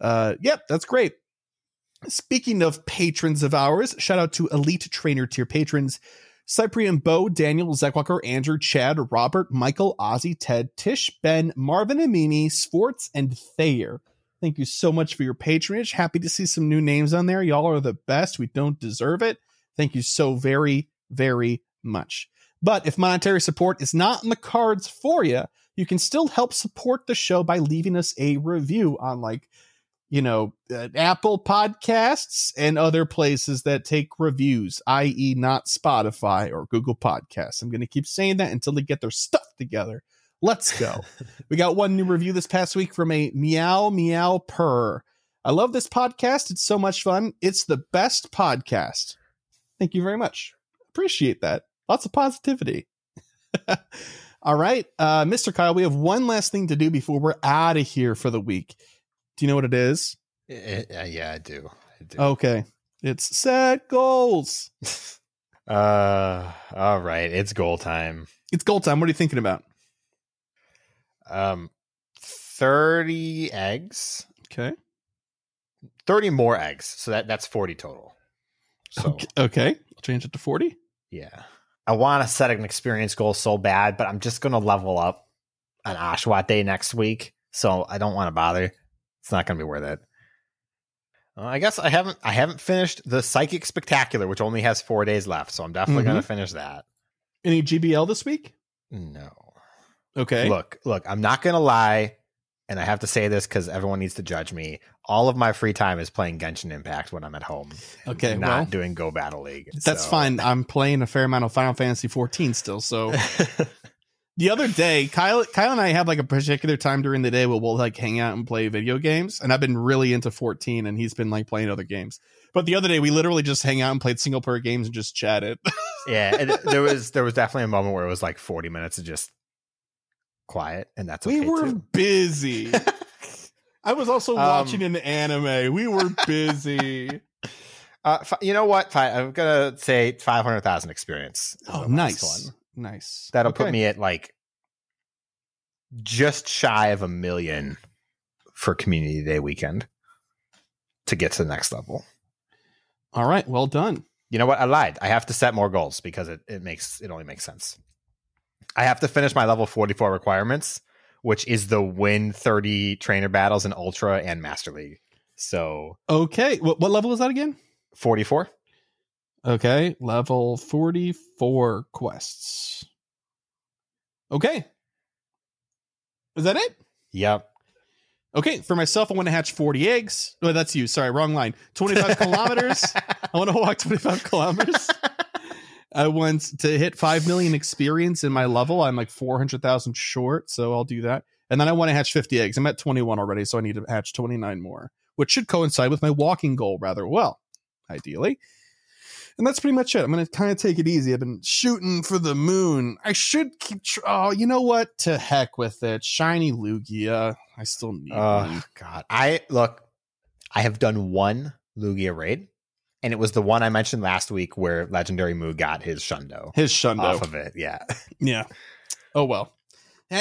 uh yep, that's great. Speaking of patrons of ours, shout out to Elite Trainer tier patrons Cyprian, Bo, Daniel, Zach Walker, Andrew, Chad, Robert, Michael, Ozzy, Ted, Tish, Ben, Marvin, Amini, Swartz, and Thayer. Thank you so much for your patronage. Happy to see some new names on there. Y'all are the best. We don't deserve it. Thank you so very, very much. But if monetary support is not in the cards for you, you can still help support the show by leaving us a review on, like, you know, uh, Apple Podcasts and other places that take reviews, that is not Spotify or Google Podcasts. I'm going to keep saying that until they get their stuff together. Let's go. We got one new review this past week from a meow meow purr. I love this podcast. It's so much fun. It's the best podcast. Thank you very much. Appreciate that. Lots of positivity. All right. Uh, Mister Kyle, we have one last thing to do before we're out of here for the week. Do you know what it is? Uh, yeah, I do. I do. Okay. It's set goals. uh, all right. It's goal time. It's goal time. What are you thinking about? Um, thirty eggs. Okay. thirty more eggs. So that, that's forty total. So, okay. okay. I'll change it to forty. Yeah. I want to set an experience goal so bad, but I'm just going to level up on Ashwat Day next week. So I don't want to bother. It's not going to be worth it. Uh, I guess I haven't, I haven't finished the Psychic Spectacular, which only has four days left. So I'm definitely mm-hmm. going to finish that. Any G B L this week? No. Okay. Look, look, I'm not going to lie. And I have to say this because everyone needs to judge me. All of my free time is playing Genshin Impact when I'm at home. Okay. Not well, doing Go Battle League. That's so. Fine. I'm playing a fair amount of Final Fantasy fourteen still. So the other day, Kyle, Kyle and I have like a particular time during the day where we'll like hang out and play video games. And I've been really into fourteen and he's been like playing other games. But the other day we literally just hang out and played single player games and just chatted. Yeah. And there was, there was definitely a moment where it was like forty minutes of just quiet, and that's okay. We were too. busy. I was also um, watching an anime. We were busy. uh f- you know what? Fi- I'm gonna say five hundred thousand experience. Oh, nice, one. nice. That'll okay. put me at like just shy of a million for Community Day weekend to get to the next level. All right, well done. You know what? I lied. I have to set more goals because it, it makes it only makes sense. I have to finish my level forty-four requirements, which is the win thirty trainer battles in Ultra and Master League. So, okay. What, what level is that again? forty-four. Okay. Level forty-four quests. Okay. Is that it? Yep. Okay. For myself, I want to hatch forty eggs. Oh, that's you. Sorry. Wrong line. twenty-five kilometers. I want to walk twenty-five kilometers. I want to hit five million experience in my level. I'm like four hundred thousand short, so I'll do that. And then I want to hatch fifty eggs. I'm at twenty-one already, so I need to hatch twenty-nine more, which should coincide with my walking goal rather well, ideally. And that's pretty much it. I'm going to kind of take it easy. I've been shooting for the moon. I should keep... Tr- oh, you know what? To heck with it. Shiny Lugia. I still need Oh, one. God. I Look, I have done one Lugia raid. And it was the one I mentioned last week where Legendary Mu got his Shundo. His Shundo. Off of it, yeah. Yeah. Oh, well.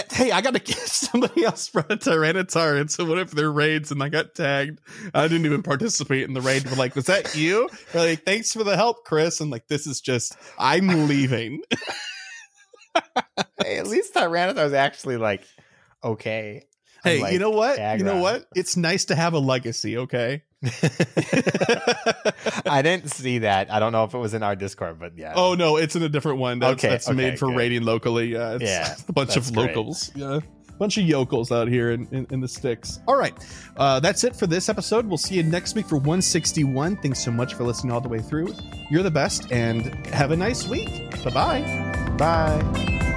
Hey, I got to give somebody else for a Tyranitar into one of their raids, and I got tagged. I didn't even participate in the raid. We're like, was that you? We're like, thanks for the help, Chris. And like, this is just, I'm leaving. Hey, at least Tyranitar's actually like, okay. I'm hey, like, you know what? You know on. what? It's nice to have a legacy, okay? I didn't see that. I don't know if it was in our Discord, but yeah. Oh no, it's in a different one. That's, okay, that's okay, made for good. Raiding locally. Uh, it's, yeah, it's a bunch of locals. Great. Yeah, bunch of yokels out here in, in, in the sticks. All right, uh, that's it for this episode. We'll see you next week for one sixty-one. Thanks so much for listening all the way through. You're the best, and have a nice week. Bye-bye. Bye.